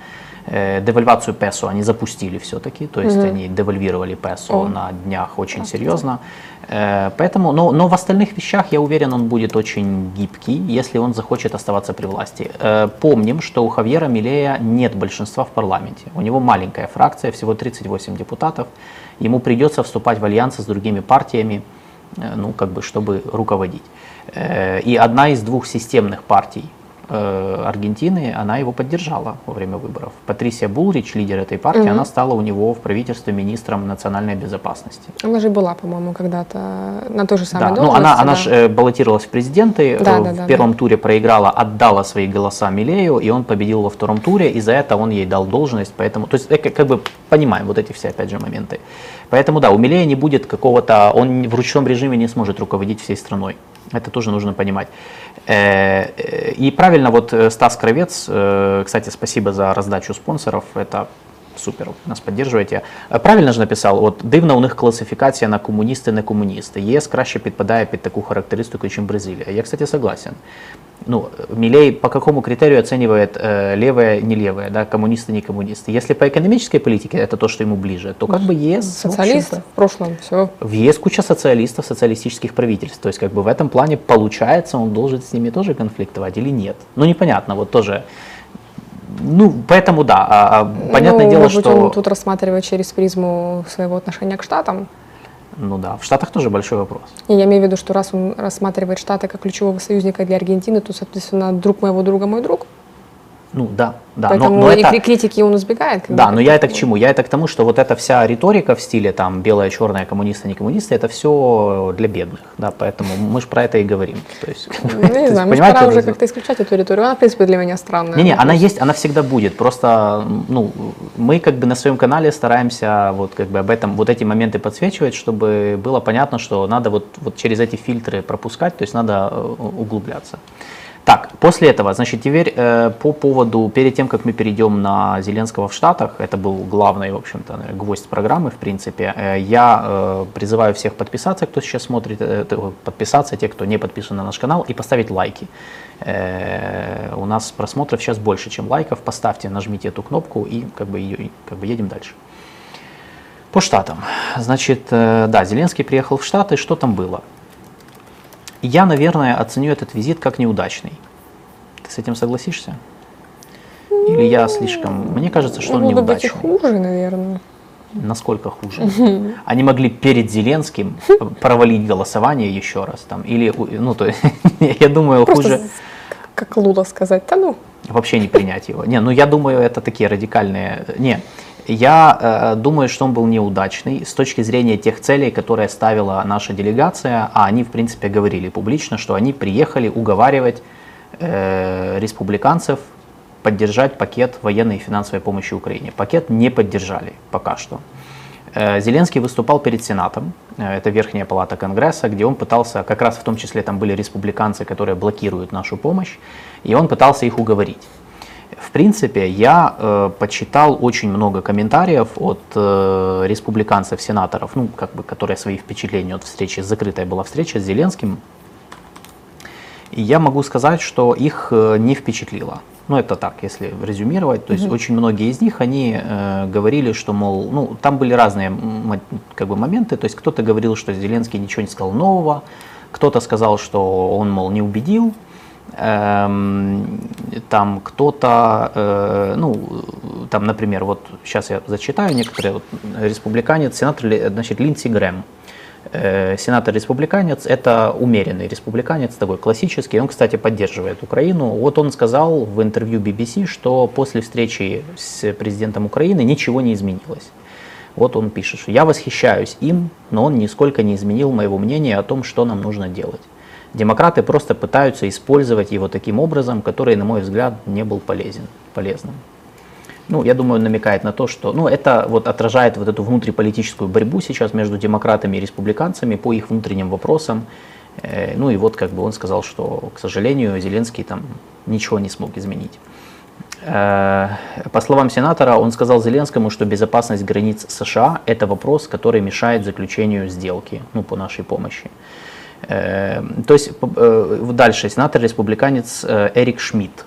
Девальвацию песо они запустили все-таки, то есть они девальвировали песо на днях очень серьезно. Поэтому, но в остальных вещах, я уверен, он будет очень гибкий, если он захочет оставаться при власти. Помним, что у Хавьера Милея нет большинства в парламенте. У него маленькая фракция, всего 38 депутатов. Ему придется вступать в альянсы с другими партиями, ну, как бы, чтобы руководить. И одна из двух системных партий Аргентины, она его поддержала во время выборов. Патрисия Булрич, лидер этой партии, она стала у него в правительстве министром национальной безопасности. Она же была, по-моему, когда-то на той же самой должности. Она же баллотировалась в президенты, в первом туре проиграла, отдала свои голоса Милею, и он победил во втором туре, и за это он ей дал должность. Поэтому, то есть, как бы понимаем вот эти все, опять же, моменты. Поэтому, да, у Милея не будет какого-то, он в ручном режиме не сможет руководить всей страной. Это тоже нужно понимать. И правильно, вот Стас Кровец, кстати, спасибо за раздачу спонсоров, это супер, нас поддерживаете. Правильно же написал, вот дивна у них класификація на комуністи, не комуністи. ЄС краще підпадає під таку характеристику, чим Бразилія. Я, кстати, согласен. Ну, Милей по какому критерию оценивает левое, не левое, да, коммунисты, не коммунисты? Если по экономической политике это то, что ему ближе, то как бы ЕС... Социалисты в прошлом, все. В ЕС куча социалистов, социалистических правительств. То есть как бы в этом плане получается, он должен с ними тоже конфликтовать или нет? Ну, непонятно, вот тоже... Ну, поэтому да, понятное дело, может, что... он тут рассматривает через призму своего отношения к Штатам. Ну да, в Штатах тоже большой вопрос. И я имею в виду, что раз он рассматривает Штаты как ключевого союзника для Аргентины, то, соответственно, друг моего друга мой друг. Ну да, да. Поэтому но это... критики он избегает. Да, но я это к чему? Я это к тому, что вот эта вся риторика в стиле там белая, черная, коммунисты, не коммунисты, это все для бедных, да, поэтому мы же про это и говорим. То есть, не знаю, мы пора уже как-то исключать эту риторику, она в принципе для меня странная. Не-не, она есть, она всегда будет, просто ну, мы как бы на своем канале стараемся вот как бы об этом, вот эти моменты подсвечивать, чтобы было понятно, что надо вот через эти фильтры пропускать, то есть надо углубляться. Так, после этого, значит, теперь по поводу, перед тем, как мы перейдем на Зеленского в Штатах, это был главный, в общем-то, гвоздь программы, в принципе, я призываю всех подписаться, кто сейчас смотрит, подписаться, те, кто не подписан на наш канал, и поставить лайки. У нас просмотров сейчас больше, чем лайков, поставьте, нажмите эту кнопку и как бы едем дальше. По Штатам, значит, да, Зеленский приехал в Штаты, что там было? Я, наверное, оценю этот визит как неудачный. Ты с этим согласишься? Или я слишком... Мне кажется, что он неудачный. Могло быть и хуже, наверное. Насколько хуже? Они могли перед Зеленским провалить голосование еще раз. Там, или, ну, то есть, я думаю, просто хуже... Как Лула сказать, да ну. Вообще не принять его. Не, ну, я думаю, это такие радикальные... Не. Я думаю, что он был неудачный с точки зрения тех целей, которые ставила наша делегация, а они, в принципе, говорили публично, что они приехали уговаривать республиканцев поддержать пакет военной и финансовой помощи Украине. Пакет не поддержали пока что. Зеленский выступал перед Сенатом, это Верхняя палата Конгресса, где он пытался, как раз в том числе там были республиканцы, которые блокируют нашу помощь, и он пытался их уговорить. В принципе, я почитал очень много комментариев от республиканцев, сенаторов, ну, как бы, которые свои впечатления от встречи, закрытая была встреча с Зеленским, и я могу сказать, что их не впечатлило. Ну, это так, если резюмировать, то есть очень многие из них, они говорили, что, мол, ну, там были разные как бы, моменты, то есть кто-то говорил, что Зеленский ничего не сказал нового, кто-то сказал, что он, мол, не убедил, там кто-то, ну, там, например, вот сейчас я зачитаю некоторые, вот, республиканец, сенатор, значит, Линдси Грэм, сенатор-республиканец, это умеренный республиканец, такой классический, он, кстати, поддерживает Украину, вот он сказал в интервью BBC, что после встречи с президентом Украины ничего не изменилось. Вот он пишет, что я восхищаюсь им, но он нисколько не изменил моего мнения о том, что нам нужно делать. Демократы просто пытаются использовать его таким образом, который, на мой взгляд, не был полезным. Ну, я думаю, он намекает на то, что... Ну, это вот отражает вот эту внутриполитическую борьбу сейчас между демократами и республиканцами по их внутренним вопросам. Ну, и вот как бы он сказал, что, к сожалению, Зеленский там ничего не смог изменить. По словам сенатора, он сказал Зеленскому, что безопасность границ США – это вопрос, который мешает заключению сделки, ну, по нашей помощи. То есть дальше сенатор-республиканец Эрик Шмидт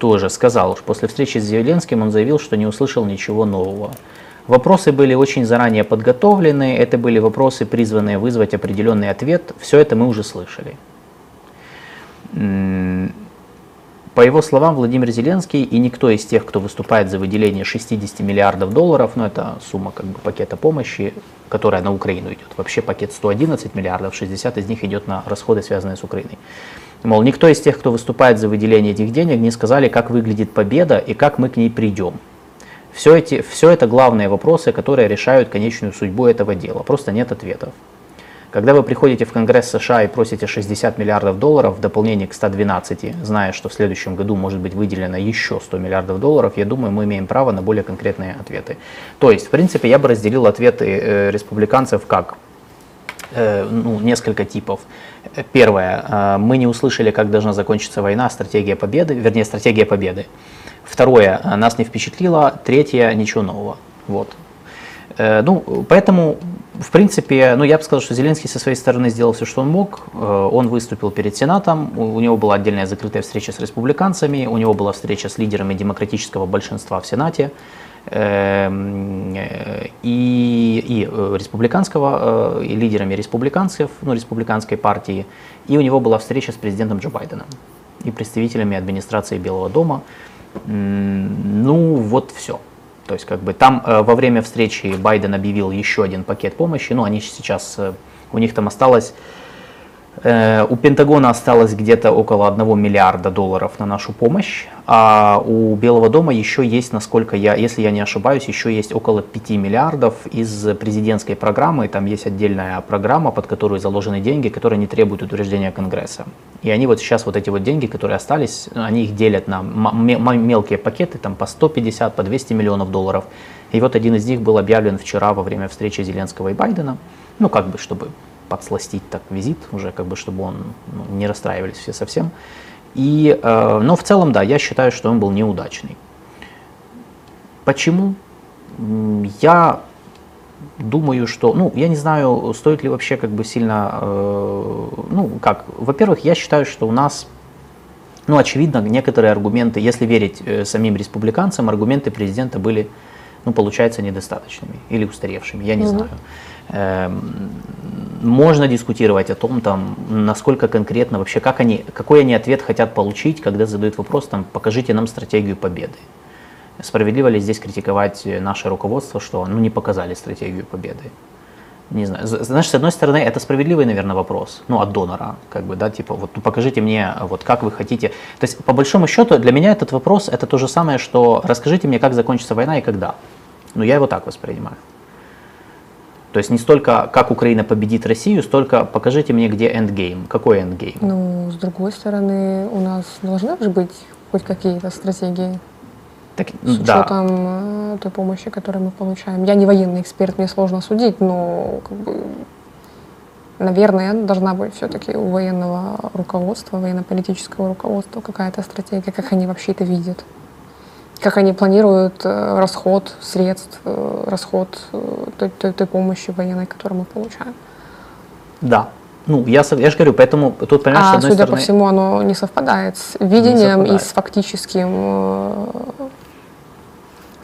тоже сказал, что после встречи с Зеленским он заявил, что не услышал ничего нового. Вопросы были очень заранее подготовлены, это были вопросы, призванные вызвать определенный ответ, все это мы уже слышали. По его словам, Владимир Зеленский и никто из тех, кто выступает за выделение 60 миллиардов долларов, ну это сумма как бы пакета помощи, которая на Украину идет, вообще пакет 111 миллиардов, 60 из них идет на расходы, связанные с Украиной. Мол, никто из тех, кто выступает за выделение этих денег, не сказали, как выглядит победа и как мы к ней придем. Все это главные вопросы, которые решают конечную судьбу этого дела, просто нет ответов. Когда вы приходите в Конгресс США и просите 60 миллиардов долларов в дополнение к 112, зная, что в следующем году может быть выделено еще 100 миллиардов долларов, я думаю, мы имеем право на более конкретные ответы. То есть, в принципе, я бы разделил ответы республиканцев как ну, несколько типов. Первое, мы не услышали, как должна закончиться война, стратегия победы, вернее, стратегия победы. Второе, нас не впечатлило. Третье, ничего нового. Вот. Ну, поэтому... В принципе, ну, я бы сказал, что Зеленский со своей стороны сделал все, что он мог. Он выступил перед Сенатом, у него была отдельная закрытая встреча с республиканцами, у него была встреча с лидерами демократического большинства в Сенате и республиканского, и лидерами республиканцев, ну, республиканской партии, и у него была встреча с президентом Джо Байденом. И и представителями администрации Белого дома. Ну вот все. То есть как бы там во время встречи Байден объявил еще один пакет помощи, но они сейчас, у них там осталось, у Пентагона осталось где-то около 1 миллиарда долларов на нашу помощь, а у Белого дома еще есть, насколько я, если я не ошибаюсь, еще есть около 5 миллиардов из президентской программы, там есть отдельная программа, под которую заложены деньги, которые не требуют утверждения Конгресса. И они вот сейчас вот эти вот деньги, которые остались, они их делят на мелкие пакеты, там по 150, по 200 миллионов долларов. И вот один из них был объявлен вчера во время встречи Зеленского и Байдена, ну как бы чтобы подсластить так визит, уже как бы чтобы он, ну, не расстраивались все совсем. И, но в целом, да, я считаю, что он был неудачный. Почему? Я думаю, что, ну, я не знаю, стоит ли вообще как бы сильно, ну, как, во-первых, я считаю, что у нас, ну, очевидно, некоторые аргументы, если верить самим республиканцам, аргументы президента были, ну, получается, недостаточными или устаревшими, я не знаю. Можно дискутировать о том, там, насколько конкретно вообще, как они, какой они ответ хотят получить, когда задают вопрос, там, покажите нам стратегию победы. Справедливо ли здесь критиковать наше руководство, что, ну, не показали стратегию победы? Не знаю. Знаешь, с одной стороны, это справедливый, наверное, вопрос, ну, от донора, как бы, да, типа, вот, покажите мне, вот, как вы хотите. То есть, по большому счету, для меня этот вопрос, это то же самое, что расскажите мне, как закончится война и когда. Ну, я его так воспринимаю. То есть не столько, как Украина победит Россию, столько покажите мне, где эндгейм, какой эндгейм. Ну, с другой стороны, у нас должны же быть хоть какие-то стратегии так, с учетом той помощи, которую мы получаем. Я не военный эксперт, мне сложно судить, но, как бы, наверное, должна быть все-таки у военного руководства, военно-политического руководства какая-то стратегия, как они вообще это видят. Как они планируют расход средств, расход той помощи военной, которую мы получаем. Да. Ну, я же говорю, поэтому тут, понимаешь, с одной стороны... А, судя по всему, оно не совпадает с видением и с фактическим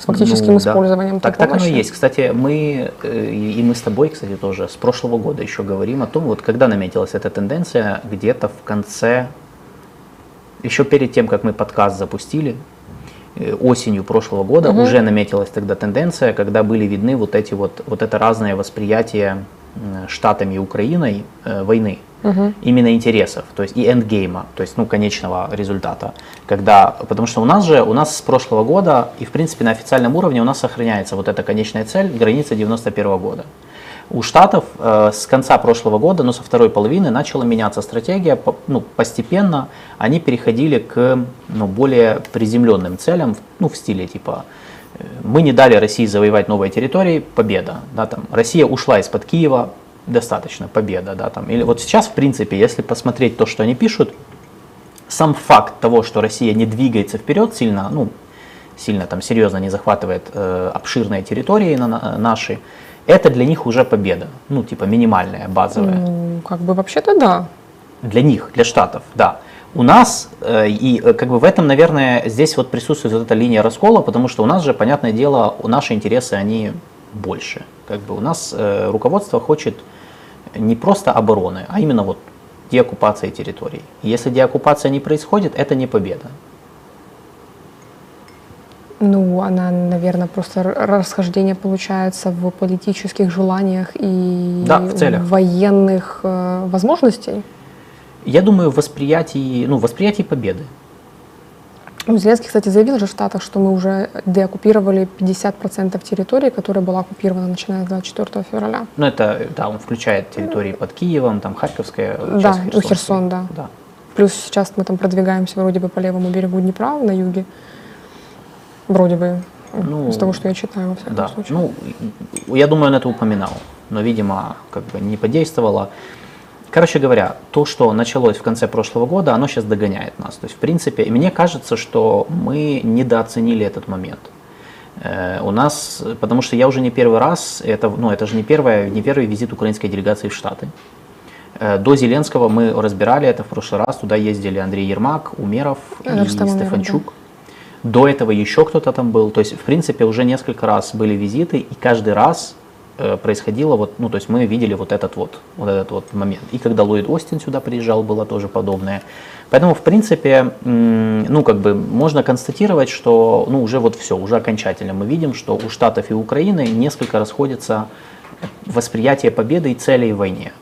ну, использованием. Да. Так оно и есть. Кстати, мы с тобой, кстати, тоже с прошлого года еще говорим о том, вот когда наметилась эта тенденция, где-то в конце, еще перед тем, как мы подкаст запустили, осенью прошлого года уже наметилась тогда тенденция, когда были видны вот эти вот это разное восприятие Штатами и Украиной войны, именно интересов, то есть и эндгейма, то есть, ну, конечного результата. Когда, потому что у нас с прошлого года и в принципе на официальном уровне у нас сохраняется вот эта конечная цель, граница 91 года. У Штатов с конца прошлого года, ну, со второй половины начала меняться стратегия, ну, постепенно они переходили к, ну, более приземленным целям, ну, в стиле типа мы не дали России завоевать новые территории, победа, да, там, Россия ушла из-под Киева, достаточно, победа, да, там, или вот сейчас, в принципе, если посмотреть то, что они пишут, сам факт того, что Россия не двигается вперед сильно, ну, сильно там серьезно не захватывает обширные территории наши, это для них уже победа, ну, типа минимальная, базовая. Ну, как бы вообще-то да. Для них, для Штатов, да. У нас, и как бы в этом, наверное, здесь вот присутствует вот эта линия раскола, потому что у нас же, понятное дело, наши интересы, они больше. Как бы у нас руководство хочет не просто обороны, а именно вот деоккупации территорий. Если деоккупация не происходит, это не победа. Ну, она, наверное, просто расхождение получается в политических желаниях и да, в военных возможностей. Я думаю, в восприятии, ну, восприятии победы. Зеленский, кстати, заявил же в Штатах, что мы уже деоккупировали 50% территории, которая была оккупирована начиная с 24 февраля. Ну, это, да, он включает территории под Киевом, там, Харьковская, да, Херсон. Херсон, да. Да. Плюс сейчас мы там продвигаемся вроде бы по левому берегу Днепра, на юге. Вроде бы, ну, из того, что я читаю, во всяком случае. Ну, я думаю, он это упоминал, но, видимо, как бы не подействовало. Короче говоря, то, что началось в конце прошлого года, оно сейчас догоняет нас. То есть, в принципе, и мне кажется, что мы недооценили этот момент. У нас, потому что я уже не первый раз, это же не первый визит украинской делегации в Штаты. До Зеленского мы разбирали это в прошлый раз, туда ездили Андрей Ермак, Умеров и Стефанчук. Да. До этого еще кто-то там был. То есть, в принципе, уже несколько раз были визиты, и каждый раз происходило, вот, ну, то есть мы видели вот этот вот момент. И когда Ллойд Остин сюда приезжал, было тоже подобное. Поэтому, в принципе, ну, как бы можно констатировать, что, ну, уже вот все, уже окончательно мы видим, что у Штатов и Украины несколько расходятся восприятие победы и целей в войне.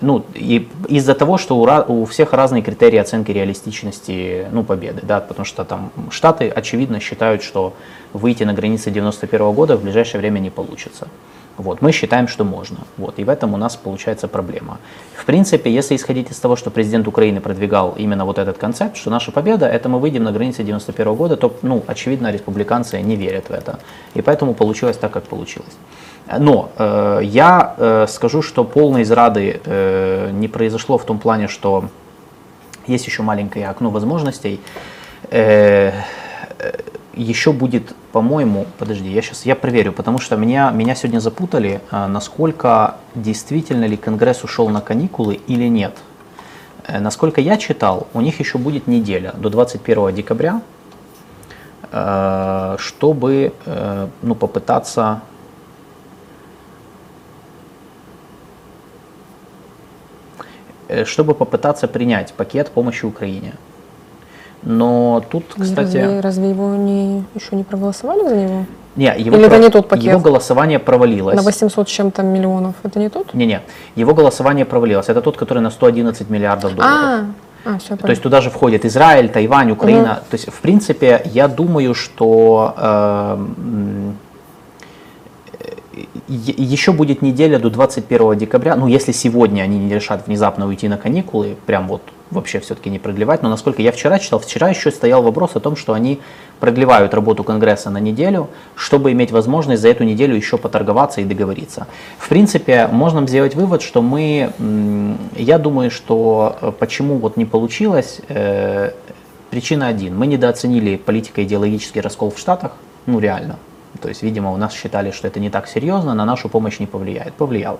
Ну, и из-за того, что у всех разные критерии оценки реалистичности, ну, победы, да, потому что там Штаты, очевидно, считают, что выйти на границы 91 года в ближайшее время не получится. Вот, мы считаем, что можно. Вот, и в этом у нас получается проблема. В принципе, если исходить из того, что президент Украины продвигал именно вот этот концепт, что наша победа, это мы выйдем на границы 91 года, то, ну, очевидно, республиканцы не верят в это. И поэтому получилось так, как получилось. Но я скажу, что полной израды не произошло в том плане, что есть еще маленькое окно возможностей. Еще будет, по-моему, подожди, я проверю, потому что меня сегодня запутали, насколько действительно ли Конгресс ушел на каникулы или нет. Насколько я читал, у них еще будет неделя до 21 декабря, чтобы, ну, попытаться... чтобы попытаться принять пакет помощи Украине. Но тут, кстати... Разве его еще не проголосовали за него? Нет, это не тот пакет? Его голосование провалилось. На 800 с чем-то миллионов. Это не тот? Не-не. Его голосование провалилось. Это тот, который на 111 миллиардов долларов. То есть туда же входит Израиль, Тайвань, Украина. То есть, в принципе, я думаю, что... еще будет неделя до 21 декабря, ну, если сегодня они не решат внезапно уйти на каникулы, прям вот вообще все-таки не продлевать, но насколько я вчера читал, вчера еще стоял вопрос о том, что они продлевают работу Конгресса на неделю, чтобы иметь возможность за эту неделю еще поторговаться и договориться. В принципе, можно сделать вывод, что я думаю, что почему вот не получилось, причина один, мы недооценили политико-идеологический раскол в Штатах, ну, реально. То есть, видимо, у нас считали, что это не так серьезно, на нашу помощь не повлияет. Повлияло.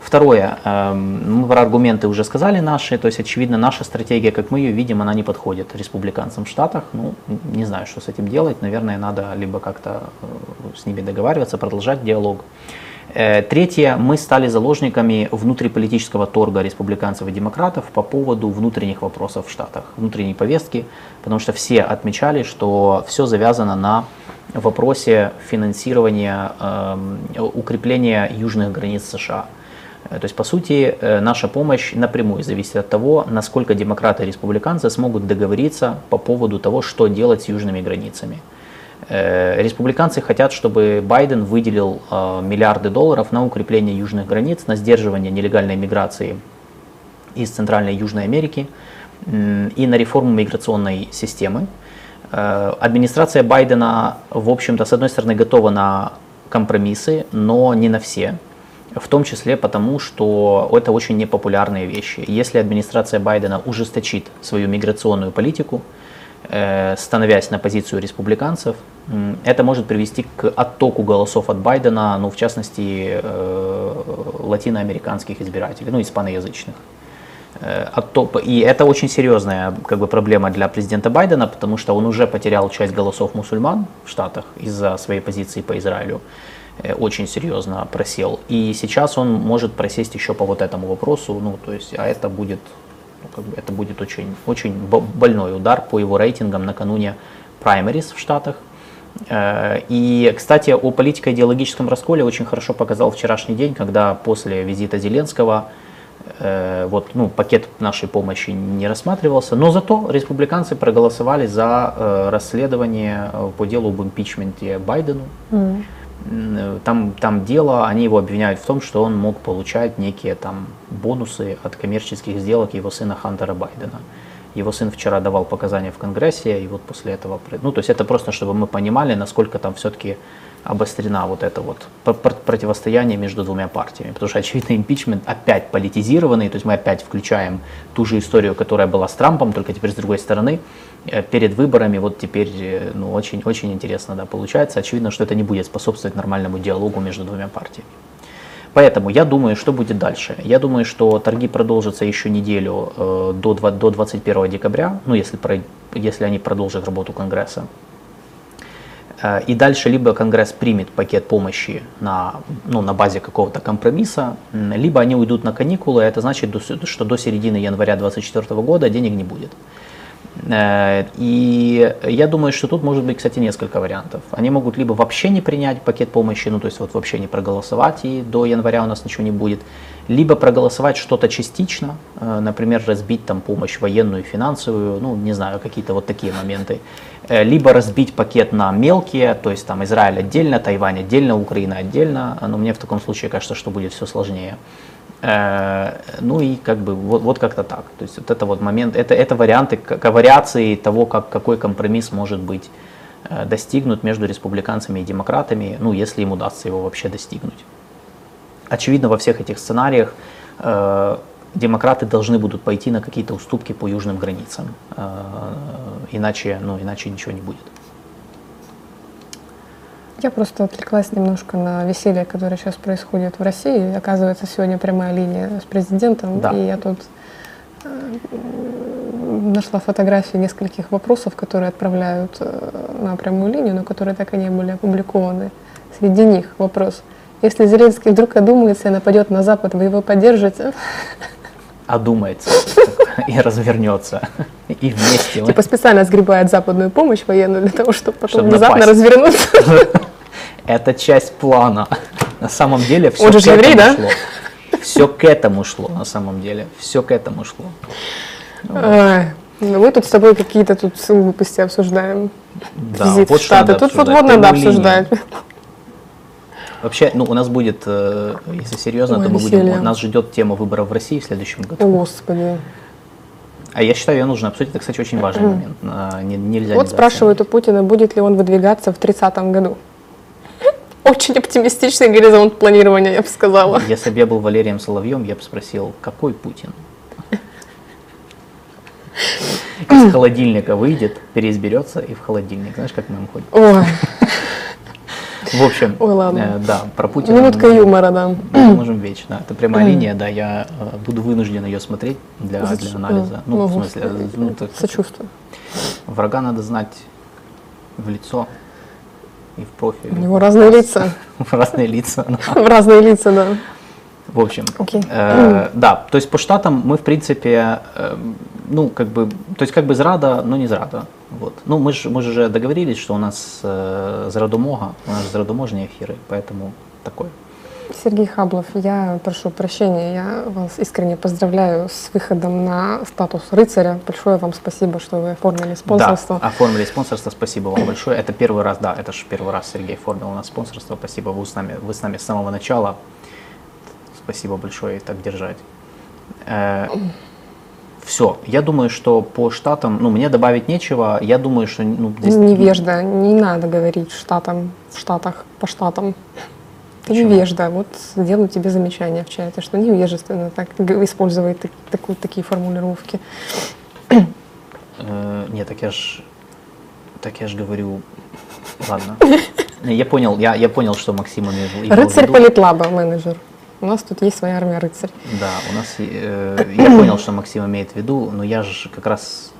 Второе, мы про аргументы уже сказали наши, то есть, очевидно, наша стратегия, как мы ее видим, она не подходит республиканцам в Штатах. Ну, не знаю, что с этим делать, наверное, надо либо как-то с ними договариваться, продолжать диалог. Третье, мы стали заложниками внутриполитического торга республиканцев и демократов по поводу внутренних вопросов в Штатах, внутренней повестки, потому что все отмечали, что все завязано на... в вопросе финансирования, укрепления южных границ США. То есть, по сути, наша помощь напрямую зависит от того, насколько демократы и республиканцы смогут договориться по поводу того, что делать с южными границами. Республиканцы хотят, чтобы Байден выделил миллиарды долларов на укрепление южных границ, на сдерживание нелегальной миграции из Центральной и Южной Америки и на реформу миграционной системы. Администрация Байдена, в общем-то, с одной стороны, готова на компромиссы, но не на все, в том числе потому, что это очень непопулярные вещи. Если администрация Байдена ужесточит свою миграционную политику, становясь на позицию республиканцев, это может привести к оттоку голосов от Байдена, ну, в частности, латиноамериканских избирателей, ну, испаноязычных. И это очень серьезная, как бы, проблема для президента Байдена, потому что он уже потерял часть голосов мусульман в Штатах из-за своей позиции по Израилю, очень серьезно просел. И сейчас он может просесть еще по вот этому вопросу, ну, то есть, а это будет, ну, как бы, это будет очень, очень больной удар по его рейтингам накануне праймерис в Штатах. И, кстати, о политико-идеологическом расколе очень хорошо показал вчерашний день, когда после визита Зеленского вот, ну, пакет нашей помощи не рассматривался, но зато республиканцы проголосовали за расследование по делу об импичменте Байдену. Там дело, они его обвиняют в том, что он мог получать некие там бонусы от коммерческих сделок его сына Хантера Байдена. Его сын вчера давал показания в Конгрессе, и вот после этого... Ну, то есть это просто, чтобы мы понимали, насколько там все-таки обострена вот это вот противостояние между двумя партиями. Потому что, очевидно, импичмент опять политизированный, то есть мы опять включаем ту же историю, которая была с Трампом, только теперь с другой стороны. Перед выборами вот теперь, ну, очень, очень интересно, да, получается. Очевидно, что это не будет способствовать нормальному диалогу между двумя партиями. Поэтому я думаю, что будет дальше. Я думаю, что торги продолжатся еще неделю до 21 декабря, ну, если они продолжат работу Конгресса. И дальше либо Конгресс примет пакет помощи на базе какого-то компромисса, либо они уйдут на каникулы, это значит, что до середины января 2024 года денег не будет. И я думаю, что тут может быть, кстати, несколько вариантов. Они могут либо вообще не принять пакет помощи, ну то есть вот вообще не проголосовать, и до января у нас ничего не будет, либо проголосовать что-то частично, например, разбить там помощь военную и финансовую, ну не знаю, какие-то вот такие моменты, либо разбить пакет на мелкие, то есть там Израиль отдельно, Тайвань отдельно, Украина отдельно, но мне в таком случае кажется, что будет все сложнее. Ну и как бы вот как-то так. То есть вот это вот момент, это варианты, вариации того, какой компромисс может быть достигнут между республиканцами и демократами, ну если им удастся его вообще достигнуть. Очевидно, во всех этих сценариях демократы должны будут пойти на какие-то уступки по южным границам, иначе ничего не будет. Я просто отвлеклась немножко на веселье, которое сейчас происходит в России. Оказывается, сегодня прямая линия с президентом. Да. И я тут нашла фотографии нескольких вопросов, которые отправляют на прямую линию, но которые так и не были опубликованы. Среди них вопрос: если Зеленский вдруг одумается и нападет на Запад, вы его поддержите? Одумается и развернется. И вместе. Типа специально сгребает западную помощь военную для того, чтобы потом внезапно развернуться. Это часть плана. На самом деле все к этому шло. Все к этому шло, на самом деле. Все к этому шло. Мы тут с тобой какие-то тут глупости обсуждаем. Визит в Штаты. Тут вот надо обсуждать. Вообще, ну у нас будет, если серьезно, то мы будем, нас ждет тема выборов в России в следующем году. О, Господи. А я считаю, ее нужно обсудить. Это, кстати, очень важный момент. Нельзя. Вот спрашивают у Путина, будет ли он выдвигаться в 30-м году. Очень оптимистичный горизонт планирования, я бы сказала. Если бы я был Валерием Соловьем, я бы спросил, какой Путин? Из холодильника выйдет, переизберется и в холодильник. Знаешь, как мы им ходим? Ой. В общем, ой, ладно. Да, про Путина. Минутка юмора, да. Мы можем вечно. Это прямая линия, да, я буду вынужден ее смотреть для анализа. Ну, в смысле, сочувствую. Врага надо знать в лицо и в профиль. У него разные лица. В разные лица, да. В разные лица, да. В общем, да, то есть по штатам мы, в принципе, ну, как бы, то есть как бы зрада, но не зрада. Вот. Ну, мы же уже договорились, что у нас зрадумога, у нас зрадуможные эфиры, поэтому такой. Сергей Хаблов, я прошу прощения, я вас искренне поздравляю с выходом на статус рыцаря. Большое вам спасибо, что вы оформили спонсорство. Да, оформили спонсорство, спасибо вам большое. Это первый раз, да, это же первый раз Сергей оформил у нас спонсорство. Спасибо, вы с нами с самого начала. Спасибо большое, и так держать. Все, я думаю, что по штатам, ну, мне добавить нечего, я думаю, что... Ну, здесь... Невежда, не надо говорить штатам, в штатах, по штатам. Ты невежда, вот сделаю тебе замечание в чате, что невежественно так использовать такие формулировки. Нет, так я ж говорю, ладно. Я понял, что Максим имел. Рыцарь политлаба, менеджер. У нас тут есть своя армия рыцарь. Да, у нас, я понял, что Максим имеет в виду, но я же как раз,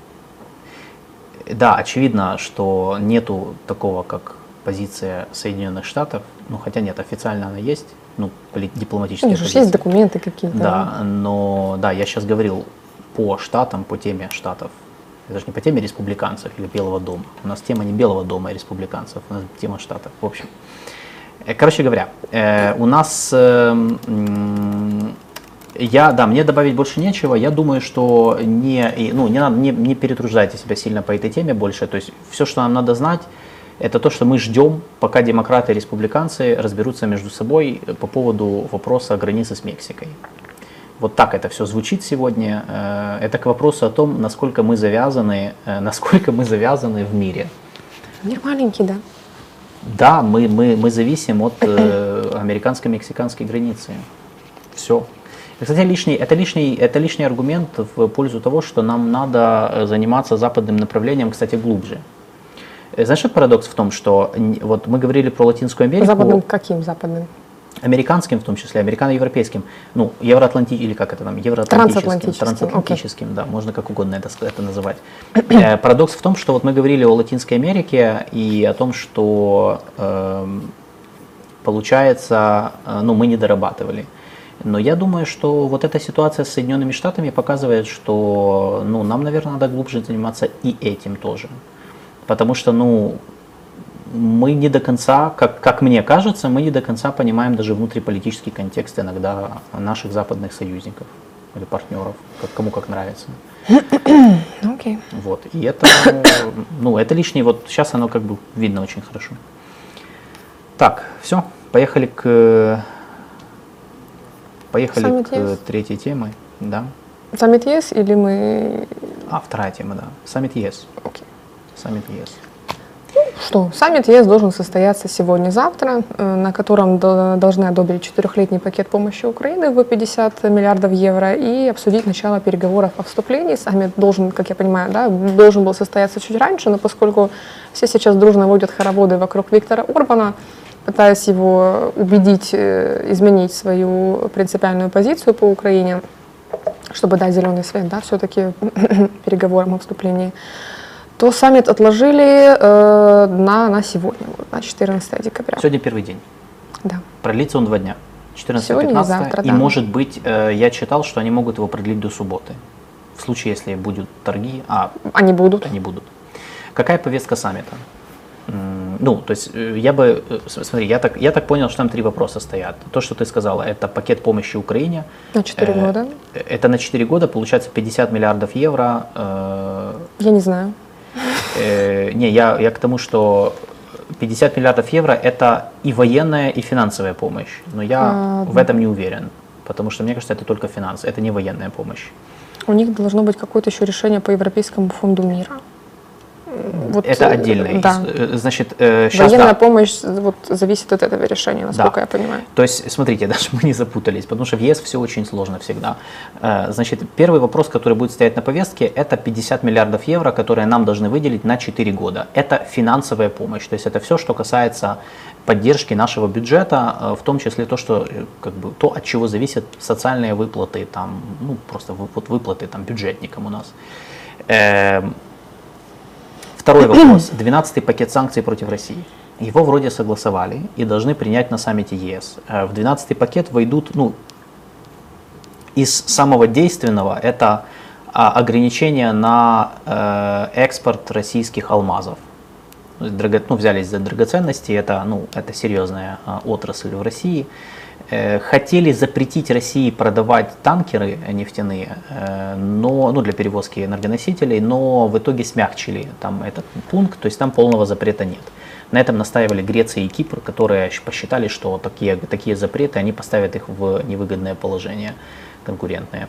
да, очевидно, что нету такого, как позиция Соединенных Штатов, ну хотя нет, официально она есть, ну, дипломатическая позиция. У них же есть документы какие-то. Да, но, да, я сейчас говорил по штатам, по теме штатов, даже не по теме республиканцев или Белого дома, у нас тема не Белого дома и республиканцев, у нас тема штатов, в общем. Короче говоря, у нас, мне добавить больше нечего, я думаю, что не перетруждайте себя сильно по этой теме больше, то есть все, что нам надо знать, это то, что мы ждем, пока демократы и республиканцы разберутся между собой по поводу вопроса границы с Мексикой. Вот так это все звучит сегодня, это к вопросу о том, насколько мы завязаны в мире. Мир маленький, да. Да, мы зависим от американско-мексиканской границы. Все. Кстати, это лишний аргумент в пользу того, что нам надо заниматься западным направлением, кстати, глубже. Знаешь, парадокс в том, что вот мы говорили про Латинскую Америку. Западным каким западным? американским, в том числе американо-европейским, ну, евроатлантическим, или как это там, трансатлантическим, okay. Да, можно как угодно это называть. Парадокс в том, что вот мы говорили о Латинской Америке и о том, что получается, ну, мы не дорабатывали. Но я думаю, что вот эта ситуация с Соединенными Штатами показывает, что, ну, нам, наверное, надо глубже заниматься и этим тоже. Потому что, ну, мы не до конца, как мне кажется, мы не до конца понимаем даже внутриполитический контекст иногда наших западных союзников или партнеров, кому как нравится. Okay. Вот. И это, ну, это лишнее, вот сейчас оно как бы видно очень хорошо. Так, все, поехали к третьей теме. Да. Саммит ЕС или мы... А, вторая тема, да. Саммит ЕС. Okay. Саммит ЕС. Что? Саммит ЕС должен состояться сегодня-завтра, на котором должны одобрить 4-летний пакет помощи Украины в 50 миллиардов евро и обсудить начало переговоров о вступлении. Саммит должен, как я понимаю, да, должен был состояться чуть раньше, но поскольку все сейчас дружно водят хороводы вокруг Виктора Орбана, пытаясь его убедить изменить свою принципиальную позицию по Украине, чтобы дать зеленый свет, да, все-таки переговорам о вступлении, то саммит отложили на сегодня, на 14 декабря. Сегодня первый день. Да. Продлится он 2 дня. 14-15. И да. Может быть, я читал, что они могут его продлить до субботы. В случае, если будут торги. Они будут. Они будут. Какая повестка саммита? Ну, то есть, я бы, смотри, я так понял, что там 3 вопроса стоят. То, что ты сказала, это пакет помощи Украине. На 4 года. Это на 4 года, получается, 50 миллиардов евро. Я не знаю. Не, я к тому, что 50 миллиардов евро это и военная, и финансовая помощь. Но я в этом не уверен, потому что мне кажется, это только финансы, это не военная помощь. У них должно быть какое-то еще решение по Европейскому фонду мира. Вот, это отдельно. Да. Значит, сейчас, военная помощь вот, зависит от этого решения, насколько я понимаю. То есть, смотрите, даже мы не запутались, потому что в ЕС все очень сложно всегда. Значит, первый вопрос, который будет стоять на повестке, это 50 миллиардов евро, которые нам должны выделить на 4 года. Это финансовая помощь, то есть это все, что касается поддержки нашего бюджета, в том числе то, что, как бы, то от чего зависят социальные выплаты, там, ну, просто вот, выплаты там, бюджетникам у нас. Второй вопрос. 12-й пакет санкций против России. Его вроде согласовали и должны принять на саммите ЕС. В 12-й пакет войдут, ну, из самого действенного, это ограничение на экспорт российских алмазов. Ну, взялись за драгоценности, это, ну, это серьезная отрасль в России. Хотели запретить России продавать танкеры нефтяные, но, ну, для перевозки энергоносителей, но в итоге смягчили там этот пункт, то есть там полного запрета нет. На этом настаивали Греция и Кипр, которые посчитали, что такие запреты, они поставят их в невыгодное положение конкурентное.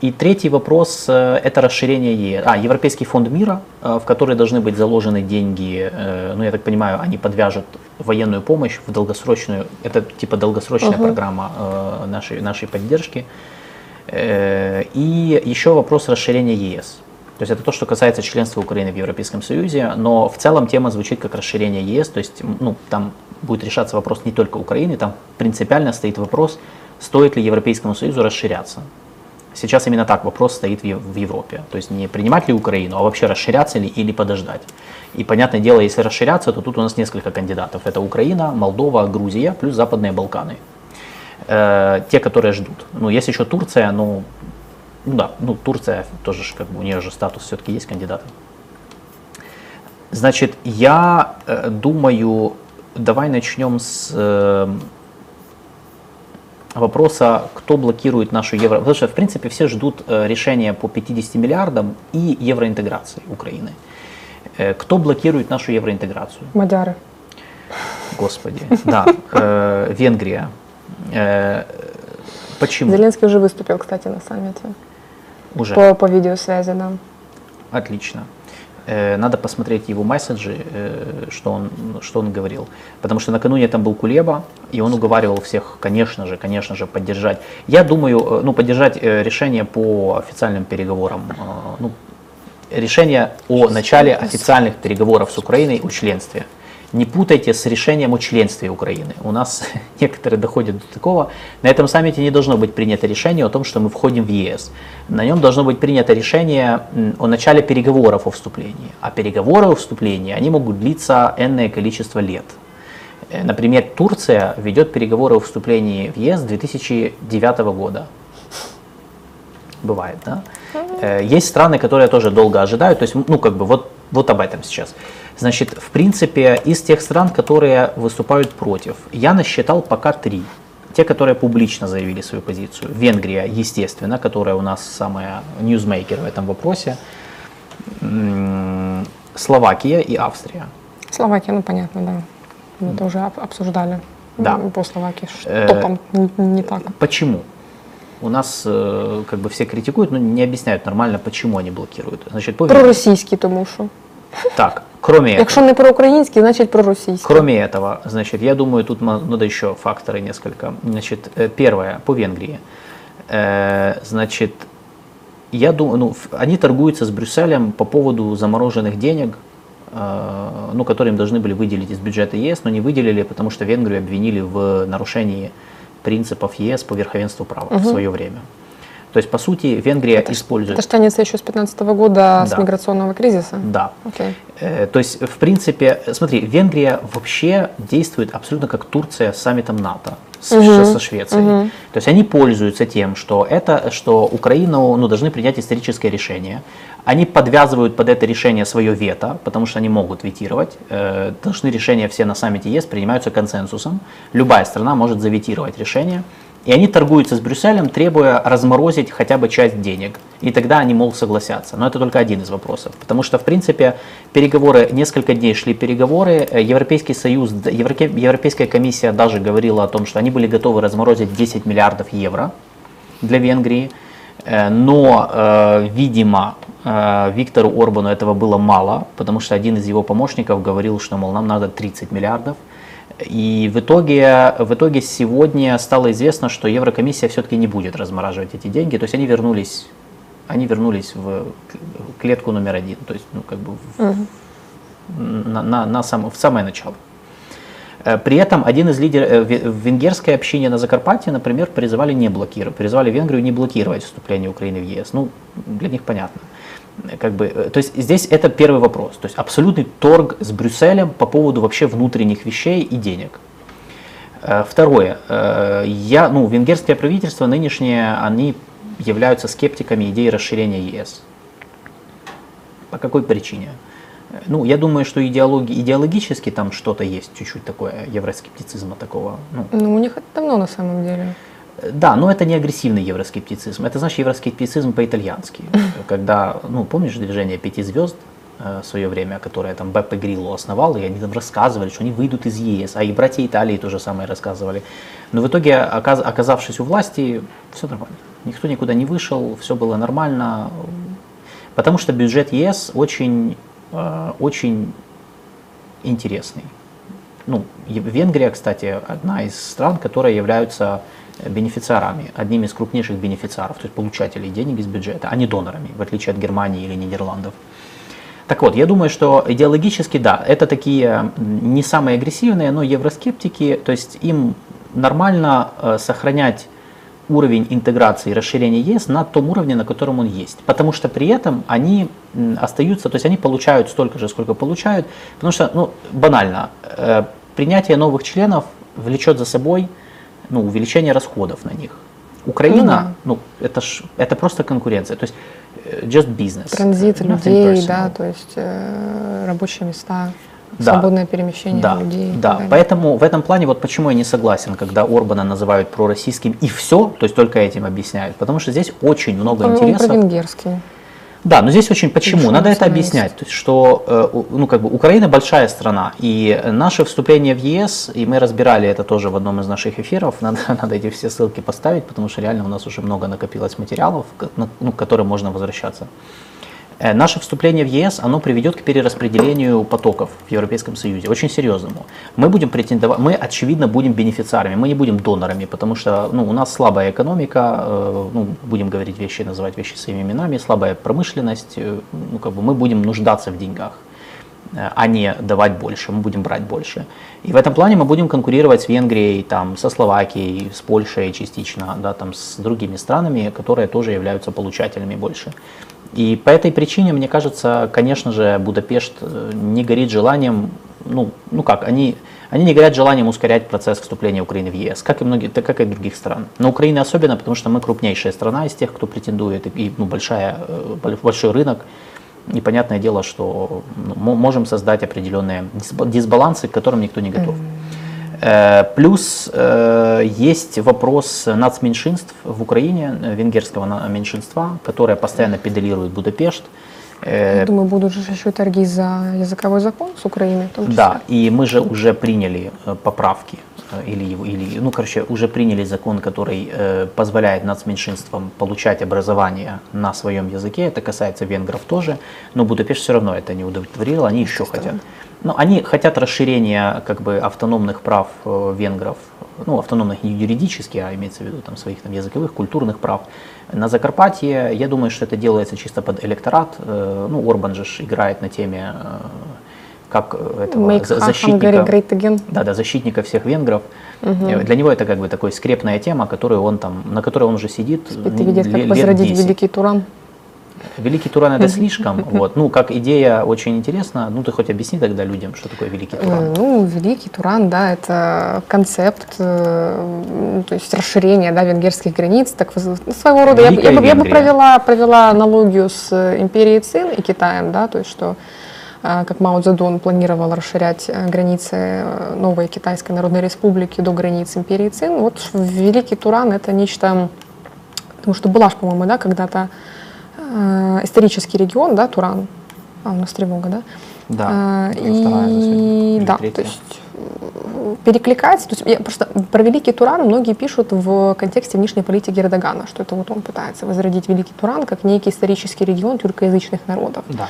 И третий вопрос – это расширение Европейский фонд мира, в который должны быть заложены деньги, ну, я так понимаю, они подвяжут военную помощь в долгосрочную, это типа долгосрочная программа нашей поддержки. И еще вопрос расширения ЕС. То есть это то, что касается членства Украины в Европейском Союзе, но в целом тема звучит как расширение ЕС, то есть, ну, там будет решаться вопрос не только Украины, там принципиально стоит вопрос, стоит ли Европейскому Союзу расширяться. Сейчас именно так вопрос стоит в Европе. То есть не принимать ли Украину, а вообще расширяться ли или подождать. И понятное дело, если расширяться, то тут у нас несколько кандидатов. Это Украина, Молдова, Грузия, плюс Западные Балканы. Те, которые ждут. Ну, есть еще Турция, но... Ну да, ну, Турция тоже, как бы, у нее же статус все-таки есть кандидата. Значит, я думаю, давай начнем с... вопроса, кто блокирует нашу евро... Потому что, в принципе, все ждут решения по 50 миллиардам и евроинтеграции Украины. Кто блокирует нашу евроинтеграцию? Мадяры. Господи, да. Венгрия. Почему? Зеленский уже выступил, кстати, на саммите. Уже? По видеосвязи, да. Отлично. Надо посмотреть его месседжи, что он говорил. Потому что накануне там был Кулеба, и он уговаривал всех, конечно же, поддержать. Я думаю, ну, поддержать решение по официальным переговорам. Ну, решение о начале официальных переговоров с Украиной о членстве. не путайте с решением о членстве Украины. У нас некоторые доходят до такого. На этом саммите не должно быть принято решение о том, что мы входим в ЕС. На нем должно быть принято решение о начале переговоров о вступлении. А переговоры о вступлении, они могут длиться энное количество лет. Например, Турция ведет переговоры о вступлении в ЕС с 2009 года. Бывает, да? Есть страны, которые тоже долго ожидают. То есть, ну, как бы, вот об этом сейчас. Значит, в принципе, из тех стран, которые выступают против, я насчитал пока 3. Те, которые публично заявили свою позицию. Венгрия, естественно, которая у нас самая ньюзмейкер в этом вопросе. Словакия и Австрия. Словакия, ну, понятно, да. Мы тоже обсуждали да. По Словакии, что там не так. Почему? У нас как бы все критикуют, но не объясняют нормально, почему они блокируют. Значит, по пророссийский, тому що. Так, кроме этого. Якщо не проукраїнський, значить пророссийский. Кроме этого, значит, я думаю, тут надо еще факторы несколько. Значит, первое, по Венгрии. Значит, я думаю, ну, они торгуются с Брюсселем по поводу замороженных денег, ну, которые им должны были выделить из бюджета ЕС, но не выделили, потому что Венгрию обвинили в нарушении принципов ЕС по верховенству права в свое время. То есть, по сути, Венгрия использует... Это тянется еще с 2015 года, да. С миграционного кризиса? Да. Okay. То есть, в принципе, смотри, Венгрия вообще действует абсолютно как Турция с саммитом НАТО, со Швецией. То есть, они пользуются тем, что Украину должны принять историческое решение. Они подвязывают под это решение свое вето, потому что они могут ветировать. Должны решения все на саммите ЕС принимаются консенсусом. Любая страна может заветировать решение. И они торгуются с Брюсселем, требуя разморозить хотя бы часть денег. И тогда они, мол, согласятся. Но это только один из вопросов. Потому что, в принципе, переговоры, несколько дней шли переговоры. Европейский Союз, Европейская комиссия даже говорила о том, что они были готовы разморозить 10 миллиардов евро для Венгрии. Но, видимо, Виктору Орбану этого было мало, потому что один из его помощников говорил, что, мол, нам надо 30 миллиардов. И в итоге сегодня стало известно, что Еврокомиссия все-таки не будет размораживать эти деньги. То есть они вернулись в клетку номер 1, то есть, ну, как бы в самое начало. При этом один из лидеров венгерской общины на Закарпатье, например, призвали Венгрию не блокировать вступление Украины в ЕС. Ну, для них понятно. Как бы, то есть здесь это первый вопрос. То есть абсолютный торг с Брюсселем по поводу вообще внутренних вещей и денег. Второе. Венгерское правительство нынешнее, они являются скептиками идеи расширения ЕС. По какой причине? Ну, я думаю, что идеологически там что-то есть, чуть-чуть такое, евроскептицизма такого. Ну, у них это давно на самом деле. Да, но это не агрессивный евроскептицизм. Это, значит, евроскептицизм по-итальянски. Когда, ну, помнишь движение 5 звезд в свое время, которое там Беппе Грилло основал, и они там рассказывали, что они выйдут из ЕС, а и братья Италии то же самое рассказывали. Но в итоге, оказавшись у власти, все нормально. Никто никуда не вышел, все было нормально. Потому что бюджет ЕС очень интересный. Ну, Венгрия, кстати, одна из стран, которые являются бенефициарами, одним из крупнейших бенефициаров, то есть получателей денег из бюджета, а не донорами, в отличие от Германии или Нидерландов. Так вот, я думаю, что идеологически, да, это такие не самые агрессивные, но евроскептики, то есть им нормально сохранять уровень интеграции и расширения ЕС на том уровне, на котором он есть. Потому что при этом они остаются, то есть они получают столько же, сколько получают, потому что, ну, банально, принятие новых членов влечет за собой, ну, увеличение расходов на них. Украина, это просто конкуренция, то есть just business. Транзит людей, да, то есть рабочие места. Да. Свободное перемещение людей. Да, поэтому в этом плане вот почему я не согласен, когда Орбана называют пророссийским и все, то есть только этим объясняют, потому что здесь очень много интересов. Про-венгерский. Да, но здесь очень почему? Надо это объяснять, то есть, что, ну, как бы Украина большая страна, и наше вступление в ЕС, и мы разбирали это тоже в одном из наших эфиров, надо эти все ссылки поставить, потому что реально у нас уже много накопилось материалов, к которым можно возвращаться. Наше вступление в ЕС, оно приведет к перераспределению потоков в Европейском Союзе, очень серьезному. Мы будем претендовать, мы, очевидно, будем бенефициарами, мы не будем донорами, потому что, ну, у нас слабая экономика, ну, будем говорить вещи, называть вещи своими именами, слабая промышленность, ну, как бы мы будем нуждаться в деньгах. а не давать больше, мы будем брать больше. И в этом плане мы будем конкурировать с Венгрией, там, со Словакией, с Польшей частично, да, там, с другими странами, которые тоже являются получателями больше. И по этой причине, мне кажется, конечно же, Будапешт не горит желанием, они не горят желанием ускорять процесс вступления Украины в ЕС, как и многие, так как и других стран. Но Украина особенно, потому что мы крупнейшая страна из тех, кто претендует, и большой рынок. И понятное дело, что мы можем создать определенные дисбалансы, к которым никто не готов. Плюс есть вопрос нацменьшинств в Украине, венгерского меньшинства, которое постоянно педалирует Будапешт. Я думаю, будут же еще торги за языковой закон с Украиной. Да, и мы же уже приняли поправки, уже приняли закон, который позволяет нацменьшинствам получать образование на своем языке. Это касается венгров тоже, но Будапешт все равно это не удовлетворило, они еще хотят. Но они хотят расширения автономных прав венгров, автономных не юридически, а имеется в виду своих языковых, культурных прав. На Закарпатье, я думаю, что это делается чисто под электорат. Орбан же играет на теме как этого защитника всех венгров. Угу. Для него это такой скрепная тема, на которой он уже сидит. Ты видишь, как возродить 10. Великий Туран. Великий Туран — это слишком. Как идея очень интересна. Ты хоть объясни тогда людям, что такое Великий Туран. Великий Туран, да, это концепт, то есть расширение, да, венгерских границ. Так, своего рода я бы провела аналогию с империей Цин и Китаем, да, то есть что как Мао Цзэдун планировал расширять границы новой Китайской Народной Республики до границ империи Цин. Вот Великий Туран — это нечто, потому что Булаш, по-моему, да, когда-то исторический регион, да, Туран, у нас тревога, да? Да, то есть перекликается, то есть просто про Великий Туран многие пишут в контексте внешней политики Эрдогана, что это он пытается возродить Великий Туран как некий исторический регион тюркоязычных народов. Да.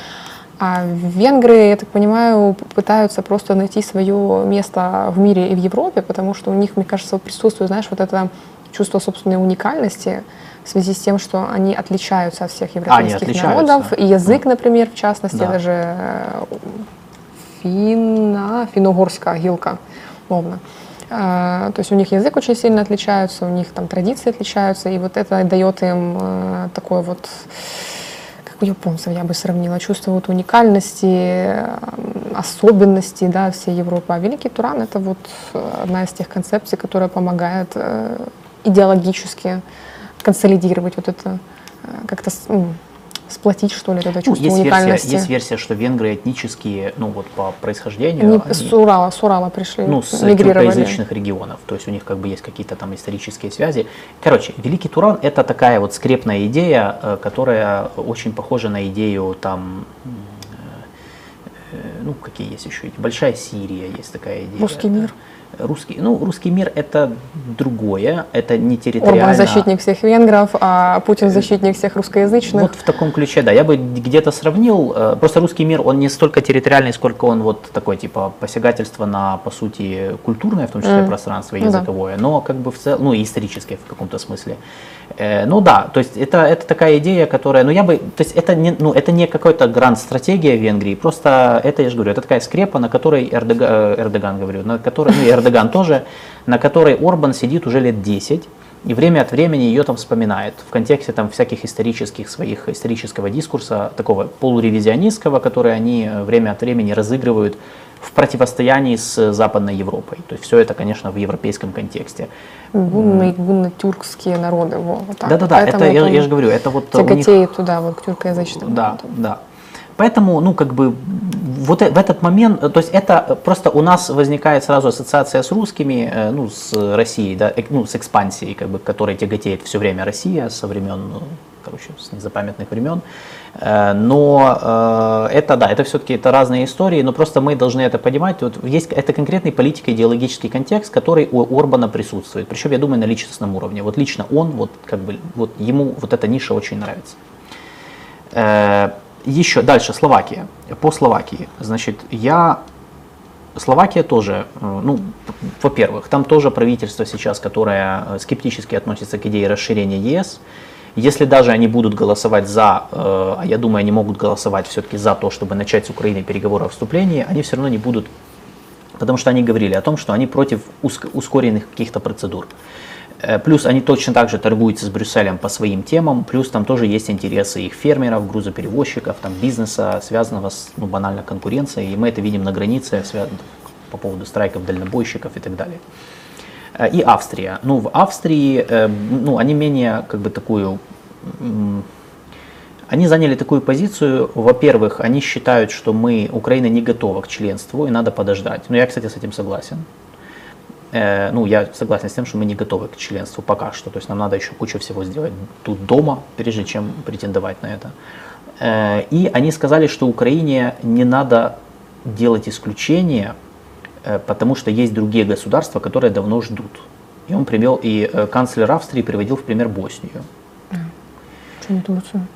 А венгры, я так понимаю, пытаются просто найти свое место в мире и в Европе, потому что у них, мне кажется, присутствует, это чувство собственной уникальности, в связи с тем, что они отличаются от всех европейских народов. И язык, например, в частности, да. Даже финно-угорская гилка. То есть у них язык очень сильно отличается, у них традиции отличаются, и вот это дает им такое вот, как у японцев я бы сравнила, чувство вот уникальности, особенностей, да, всей Европы. А Великий Туран — это вот одна из тех концепций, которая помогает идеологически консолидировать вот это, как-то сплотить, что ли, это чувство уникальности. Есть версия, что венгры этнические, по происхождению... С Урала пришли, мигрировали. С тюркоязычных регионов, то есть у них есть какие-то исторические связи. Великий Туран — это такая вот скрепная идея, которая очень похожа на идею какие есть еще? Большая Сирия, есть такая идея. Русский мир. Русский мир — это другое, это не территориально. Орбан — защитник всех венгров, а Путин — защитник всех русскоязычных. Вот в таком ключе, да. Я бы где-то сравнил. Просто русский мир, он не столько территориальный, сколько он посягательство на, по сути, культурное, в том числе, пространство, языковое, но в целом, и историческое в каком-то смысле. То есть это такая идея, которая, это не какая-то гранд-стратегия Венгрии, просто это, я же говорю, это такая скрепа, на которой Эрдоган тоже, на которой Орбан сидит уже лет 10, и время от времени ее вспоминает в контексте всяких исторического дискурса, такого полуревизионистского, который они время от времени разыгрывают в противостоянии с Западной Европой. То есть все это, конечно, в европейском контексте. Гунно-тюркские народы. Да-да-да, я же говорю, это вот тяготеет у них... туда, вот к тюркоязычным. Да, народам. Да. Поэтому, вот в этот момент, то есть это просто у нас возникает сразу ассоциация с русскими, с Россией, да, с экспансией, к которой тяготеет все время Россия со времен, с незапамятных времен. Но это все-таки разные истории, но просто мы должны это понимать. Вот есть это конкретный политико-идеологический контекст, который у Орбана присутствует, причем, я думаю, на личностном уровне. Вот лично он, ему эта ниша очень нравится. Еще дальше Словакия. По Словакии. Словакия тоже, во-первых, там тоже правительство сейчас, которое скептически относится к идее расширения ЕС. Если даже они будут голосовать за, а я думаю, они могут голосовать все-таки за то, чтобы начать с Украины переговоры о вступлении, они все равно не будут, потому что они говорили о том, что они против ускоренных каких-то процедур. Плюс они точно так же торгуются с Брюсселем по своим темам, плюс там тоже есть интересы их фермеров, грузоперевозчиков, там бизнеса, связанного с банальной конкуренцией, и мы это видим на границе, по поводу страйков дальнобойщиков и так далее. И Австрия. В Австрии они менее они заняли такую позицию. Во-первых, они считают, что Украина не готова к членству и надо подождать. Я, кстати, с этим согласен. Я согласен с тем, что мы не готовы к членству пока что. То есть нам надо еще кучу всего сделать тут дома, прежде чем претендовать на это. И они сказали, что Украине не надо делать исключения, потому что есть другие государства, которые давно ждут. И он привел, и канцлер Австрии приводил в пример Боснию. Почему Турцию?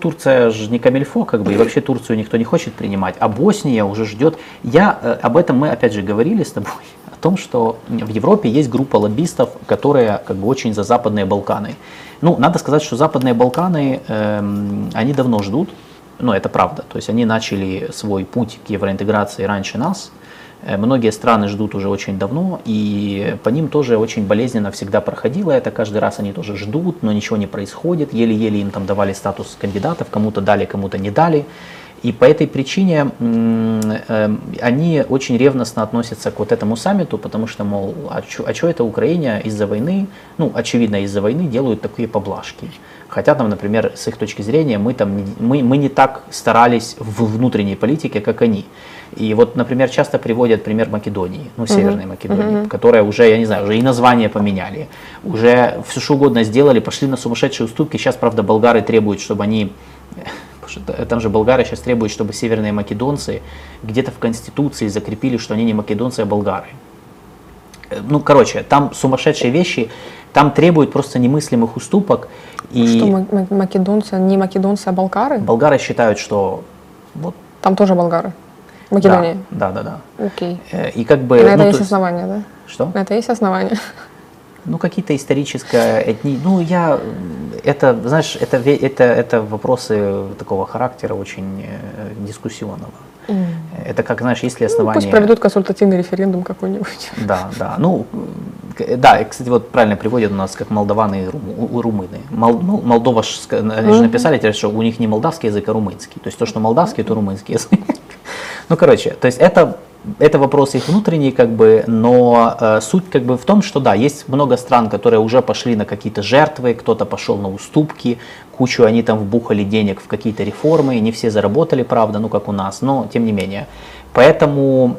Турция же не камильфо, и вообще Турцию никто не хочет принимать, а Босния уже ждет. Об этом мы опять же говорили с тобой, о том, что в Европе есть группа лоббистов, которые очень за Западные Балканы. Надо сказать, что Западные Балканы, они давно ждут. Это правда. То есть они начали свой путь к евроинтеграции раньше нас. Многие страны ждут уже очень давно, и по ним тоже очень болезненно всегда проходило это. Каждый раз они тоже ждут, но ничего не происходит. Еле-еле им там давали статус кандидатов, кому-то дали, кому-то не дали. И по этой причине они очень ревностно относятся к этому саммиту, потому что, что это Украине из-за войны, очевидно, из-за войны делают такие поблажки. Хотя, например, с их точки зрения, мы не так старались в внутренней политике, как они. И например, часто приводят пример Македонии, Северной Македонии, которая уже, уже и название поменяли, уже все что угодно сделали, пошли на сумасшедшие уступки. Сейчас, правда, болгары требуют, чтобы они... Там же болгары сейчас требуют, чтобы северные македонцы где-то в Конституции закрепили, что они не македонцы, а болгары. Там сумасшедшие вещи, там требуют просто немыслимых уступок. И что македонцы, не македонцы, а болгары? Болгары считают, что... Там тоже болгары? В Македонии? Да. Окей. И и на это есть основания, да? Что? На это есть основания? Какие-то исторические этни... Это вопросы такого характера очень дискуссионного. Это как, если основания... Пусть проведут консультативный референдум какой-нибудь. Да. Кстати, правильно приводят у нас как молдаваны и румыны. Молдова же написали, что у них не молдавский язык, а румынский. То есть то, что молдавский, то румынский язык. То есть это вопрос их внутренний, но суть в том, что есть много стран, которые уже пошли на какие-то жертвы, кто-то пошел на уступки, кучу они там вбухали денег в какие-то реформы, не все заработали, правда, как у нас, но тем не менее. Поэтому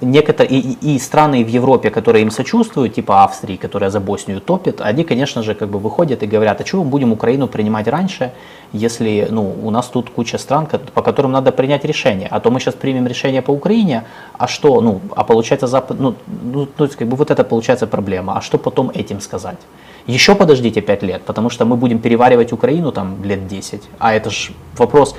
некоторые и страны в Европе, которые им сочувствуют, типа Австрии, которая за Боснию топит, они, конечно же, выходят и говорят, а чего мы будем Украину принимать раньше, если у нас тут куча стран, по которым надо принять решение, а то мы сейчас примем решение по Украине, а что, получается, это получается проблема, а что потом этим сказать? Еще подождите 5 лет, потому что мы будем переваривать Украину лет 10. А это же вопрос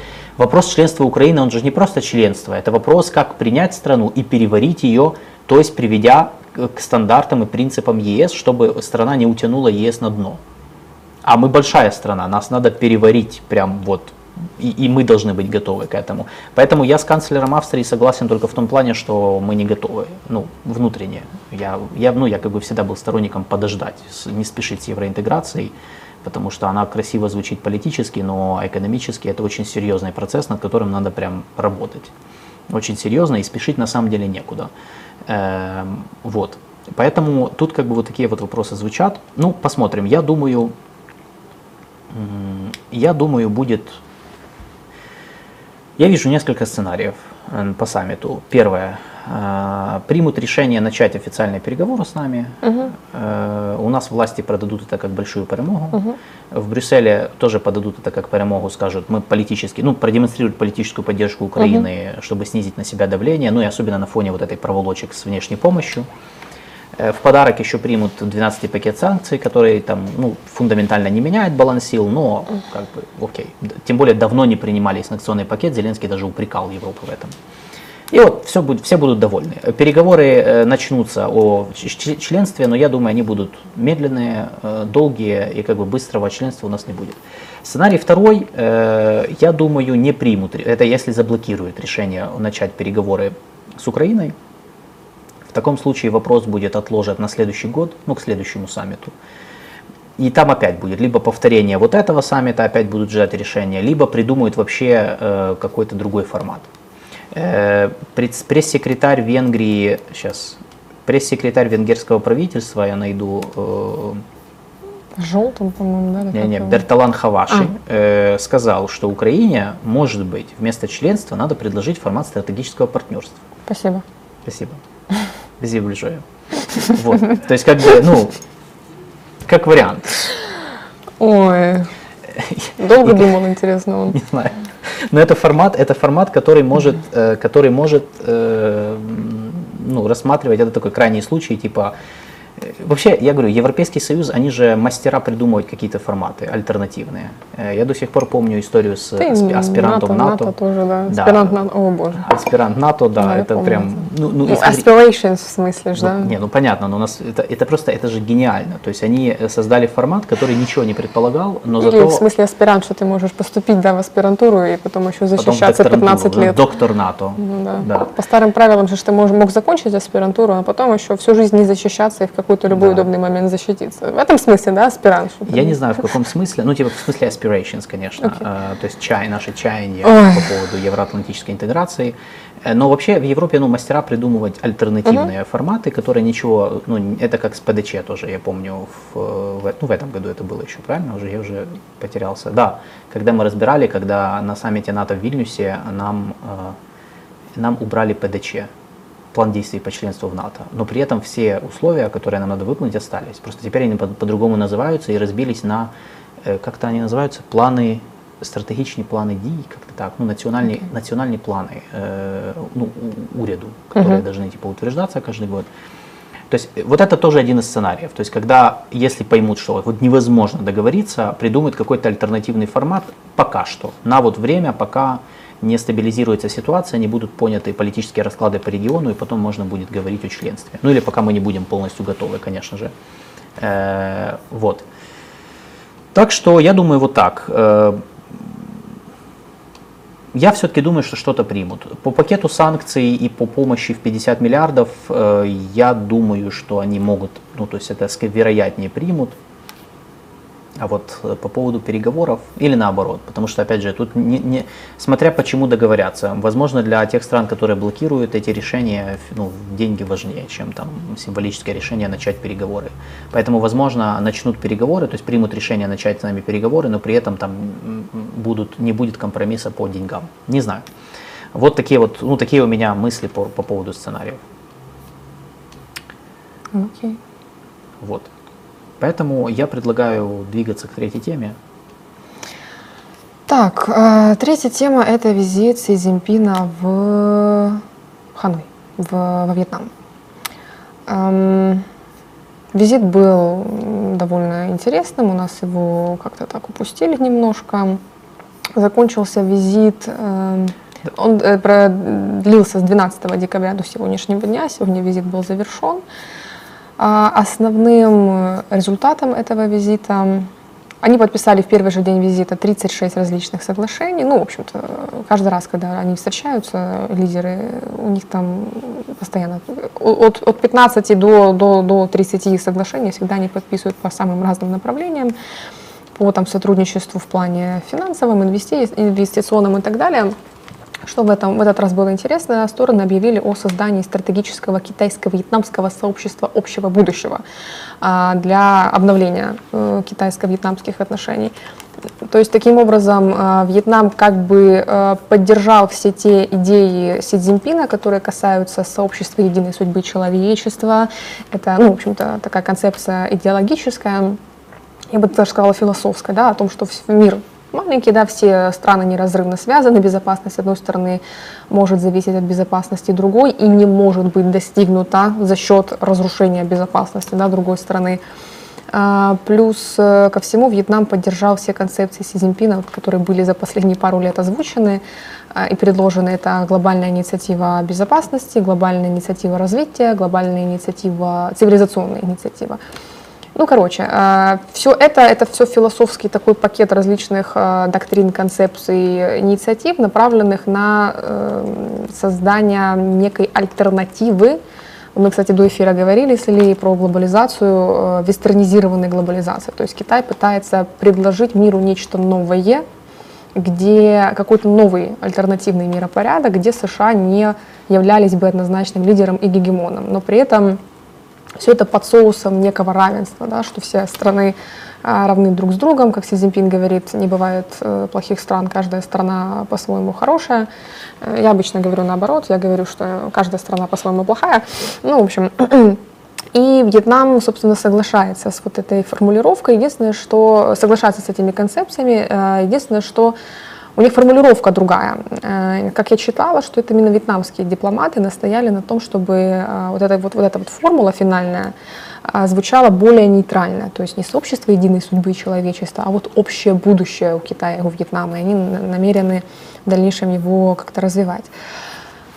членства Украины, он же не просто членство, это вопрос, как принять страну и переварить ее, то есть приведя к стандартам и принципам ЕС, чтобы страна не утянула ЕС на дно. А мы большая страна, нас надо переварить и мы должны быть готовы к этому. Поэтому я с канцлером Австрии согласен только в том плане, что мы не готовы, внутренне. Я всегда был сторонником подождать, не спешить с евроинтеграцией, потому что она красиво звучит политически, но экономически это очень серьезный процесс, над которым надо прям работать. Очень серьезно, и спешить на самом деле некуда. Поэтому тут такие вопросы звучат. Посмотрим. Я думаю, будет... Я вижу несколько сценариев по саммиту. Первое. Примут решение начать официальные переговоры с нами. У нас власти продадут это как большую перемогу. В Брюсселе тоже подадут это как перемогу, скажут, мы политически, продемонстрируют политическую поддержку Украины, чтобы снизить на себя давление, и особенно на фоне этой проволочек с внешней помощью. В подарок еще примут 12-й пакет санкций, который фундаментально не меняет баланс сил, но окей. Тем более давно не принимали санкционный пакет, Зеленский даже упрекал Европу в этом. И вот все будут довольны. Переговоры начнутся о членстве, но я думаю, они будут медленные, долгие, и как бы быстрого членства у нас не будет. Сценарий второй, я думаю, не примут. Это если заблокируют решение начать переговоры с Украиной. В таком случае вопрос будет отложен на следующий год, ну, к следующему саммиту. И там опять будет либо повторение вот этого саммита, опять будут ждать решения, либо придумают вообще какой-то другой формат. Пресс-секретарь Венгрии, сейчас, пресс-секретарь венгерского правительства, я найду... Желтым, по-моему, да? Не-не, Берталан Хаваши сказал, что Украине, может быть, вместо членства надо предложить формат стратегического партнерства. Спасибо. Спасибо. Спасибо большое. Вот, то есть как бы, ну... Как вариант. Ой, долго думал, интересно он. Не знаю. Но это формат, который может ну, рассматривать, это такой крайний случай, типа... Вообще, я говорю, Европейский Союз, они же мастера придумывают какие-то форматы альтернативные. Я до сих пор помню историю с аспирантом НАТО. НАТО тоже, да. Аспирант НАТО, о боже. Аспирант НАТО, да, это прям... Ну, aspirations в смысле, да? Не, ну понятно, но у нас это просто, это же гениально. То есть они создали формат, который ничего не предполагал, но зато... в смысле аспирант, что ты можешь поступить, да, в аспирантуру и потом еще защищаться 15 лет. Доктор НАТО. По старым правилам же ты мог закончить аспирантуру, а потом еще всю жизнь не защищаться и в какой-то любой удобный момент защититься. В этом смысле, да, аспирант? Я не знаю, в каком смысле. Ну, типа, в смысле aspirations, конечно. Okay. То есть наши чаяния по поводу евроатлантической интеграции. Но вообще в Европе, ну, мастера придумывать альтернативные форматы, которые ничего... Ну, это как с ПДЧ тоже, я помню, в этом году это было еще, правильно? Я уже потерялся. Да, когда мы разбирали, когда на саммите НАТО в Вильнюсе нам убрали ПДЧ. План действий по членству в НАТО, но при этом все условия, которые нам надо выполнить, остались. Просто теперь они по-другому называются и разбились на, как-то они называются, планы, стратегичные планы дій, как-то так, ну, национальные планы ну, уряду, которые должны типа утверждаться каждый год. То есть вот это тоже один из сценариев. То есть когда, если поймут, что вот невозможно договориться, придумают какой-то альтернативный формат пока что, на вот время, пока... не стабилизируется ситуация, не будут поняты политические расклады по региону, и потом можно будет говорить о членстве. Ну или пока мы не будем полностью готовы, конечно же. Вот. Так что я думаю вот так. Я все-таки думаю, что что-то примут. По пакету санкций и по помощи в 50 миллиардов, я думаю, что они могут, ну то есть это вероятнее примут. А вот по поводу переговоров или наоборот, потому что, опять же, тут смотря почему договорятся, возможно, для тех стран, которые блокируют эти решения, ну, деньги важнее, чем там символическое решение начать переговоры. Поэтому, возможно, начнут переговоры, то есть примут решение начать с нами переговоры, но при этом там не будет компромисса по деньгам. Не знаю. Вот, ну, такие у меня мысли по поводу сценариев. Окей. Вот. Поэтому я предлагаю двигаться к третьей теме. Так, третья тема – это визит Си Цзиньпина в Ханой, во Вьетнам. Визит был довольно интересным, у нас его как-то так упустили немножко. Закончился визит, он продлился с 12 декабря до сегодняшнего дня, сегодня визит был завершен. Основным результатом этого визита они подписали в первый же день визита 36 различных соглашений. Ну, в общем-то, каждый раз, когда они встречаются, лидеры, у них там постоянно от 15 до 30 соглашений всегда они подписывают по самым разным направлениям, по там, сотрудничеству в плане финансовом, инвестиционном и так далее. Что в этот раз было интересно, стороны объявили о создании стратегического китайско-вьетнамского сообщества общего будущего для обновления китайско-вьетнамских отношений. То есть таким образом Вьетнам как бы поддержал все те идеи Си Цзиньпина, которые касаются сообщества единой судьбы человечества. Это, ну, в общем-то, такая концепция идеологическая, я бы даже сказала философская, да, о том, что мир маленькие, да, все страны неразрывно связаны, безопасность одной стороны может зависеть от безопасности другой и не может быть достигнута за счет разрушения безопасности, да, другой страны. Плюс ко всему Вьетнам поддержал все концепции Си Цзиньпина, которые были за последние пару лет озвучены и предложены. Это глобальная инициатива безопасности, глобальная инициатива развития, глобальная инициатива, цивилизационная инициатива. Ну, короче, все это все философский такой пакет различных доктрин, концепций, инициатив, направленных на создание некой альтернативы. Мы, кстати, до эфира говорили, если про глобализацию, вестернизированной глобализации. То есть Китай пытается предложить миру нечто новое, где какой-то новый альтернативный миропорядок, где США не являлись бы однозначным лидером и гегемоном. Но при этом все это под соусом некого равенства, да, что все страны равны друг с другом. Как Си Цзиньпин говорит, не бывает плохих стран, каждая страна по-своему хорошая. Я обычно говорю наоборот, я говорю, что каждая страна по-своему плохая. Ну, в общем, и Вьетнам, собственно, соглашается с вот этой формулировкой. Единственное, что соглашается с этими концепциями, единственное, что у них формулировка другая. Как я читала, что это именно вьетнамские дипломаты настояли на том, чтобы вот эта формула финальная звучала более нейтрально. То есть не сообщество единой судьбы человечества, а вот общее будущее у Китая и у Вьетнама. И они намерены в дальнейшем его как-то развивать.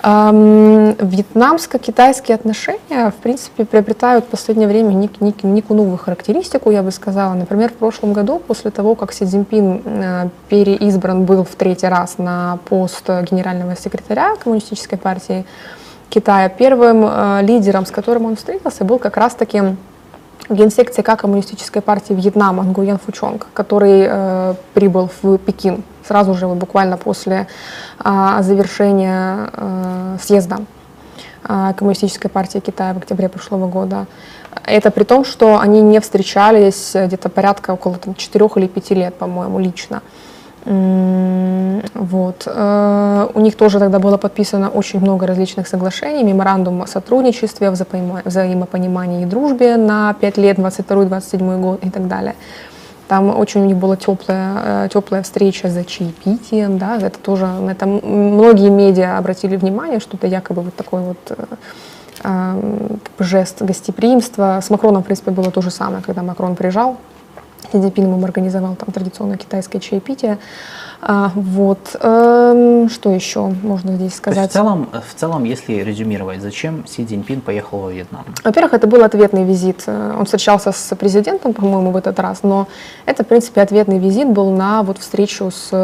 Вьетнамско-китайские отношения, в принципе, приобретают в последнее время некую новую характеристику, я бы сказала. Например, в прошлом году, после того, как Си Цзиньпин переизбран был в третий раз на пост генерального секретаря Коммунистической партии Китая, первым лидером, с которым он встретился, был как раз-таки генсек ЦК Коммунистической партии Вьетнама Нгуен Фучонг, который прибыл в Пекин сразу же, буквально после завершения съезда Коммунистической партии Китая в октябре прошлого года. Это при том, что они не встречались где-то порядка около 4 или 5 лет, по-моему, лично. Вот. У них тоже тогда было подписано очень много различных соглашений, меморандум о сотрудничестве, взаимопонимании и дружбе на 5 лет, 22-27 год и так далее. Там очень у них была теплая встреча за чаепитием, да, это тоже, на это многие медиа обратили внимание, что это якобы вот такой вот жест гостеприимства. С Макроном, в принципе, было то же самое, когда Макрон приезжал, Си Цзиньпин ему организовал там традиционное китайское чаепитие. Вот, что еще можно здесь сказать? В целом, если резюмировать, зачем Си Цзиньпин поехал во Вьетнам? Во-первых, это был ответный визит. Он встречался с президентом, по-моему, в этот раз, но это, в принципе, ответный визит был на вот встречу с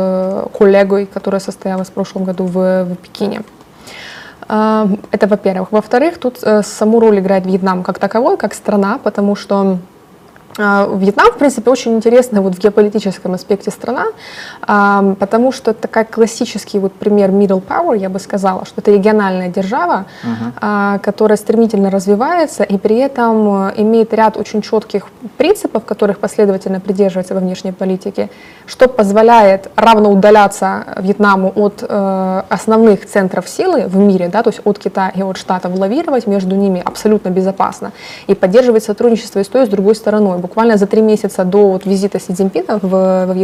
коллегой, которая состоялась в прошлом году в Пекине. Это, во-первых. Во-вторых, тут саму роль играет Вьетнам как таковой, как страна, потому что Вьетнам, в принципе, очень интересная вот в геополитическом аспекте страна, потому что это такой классический вот пример middle power, я бы сказала, что это региональная держава, которая стремительно развивается и при этом имеет ряд очень четких принципов, которых последовательно придерживается во внешней политике, что позволяет равно удаляться Вьетнаму от основных центров силы в мире, да, то есть от Китая и от Штатов, лавировать между ними абсолютно безопасно и поддерживать сотрудничество и с той, и с другой стороной. Буквально за 3 месяца до вот визита Си Цзиньпина во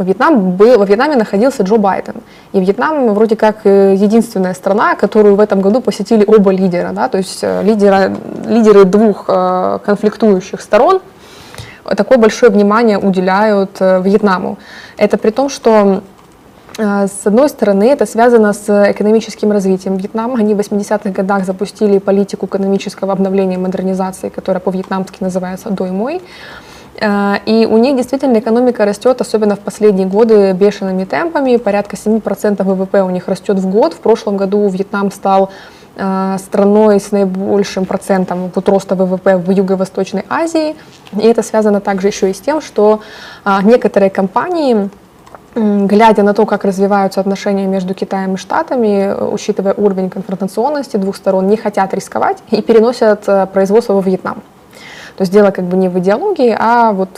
Вьетнаме находился Джо Байден. И Вьетнам вроде как единственная страна, которую в этом году посетили оба лидера. Да? То есть лидеры двух конфликтующих сторон такое большое внимание уделяют Вьетнаму. Это при том, что с одной стороны, это связано с экономическим развитием Вьетнама. Они в 80-х годах запустили политику экономического обновления и модернизации, которая по-вьетнамски называется «Дой Мой». И у них действительно экономика растет, особенно в последние годы, бешеными темпами. Порядка 7% ВВП у них растет в год. В прошлом году Вьетнам стал страной с наибольшим процентом вот роста ВВП в Юго-Восточной Азии. И это связано также еще и с тем, что некоторые компании, глядя на то, как развиваются отношения между Китаем и Штатами, учитывая уровень конфронтационности двух сторон, не хотят рисковать и переносят производство во Вьетнам. То есть дело как бы не в идеологии, а вот,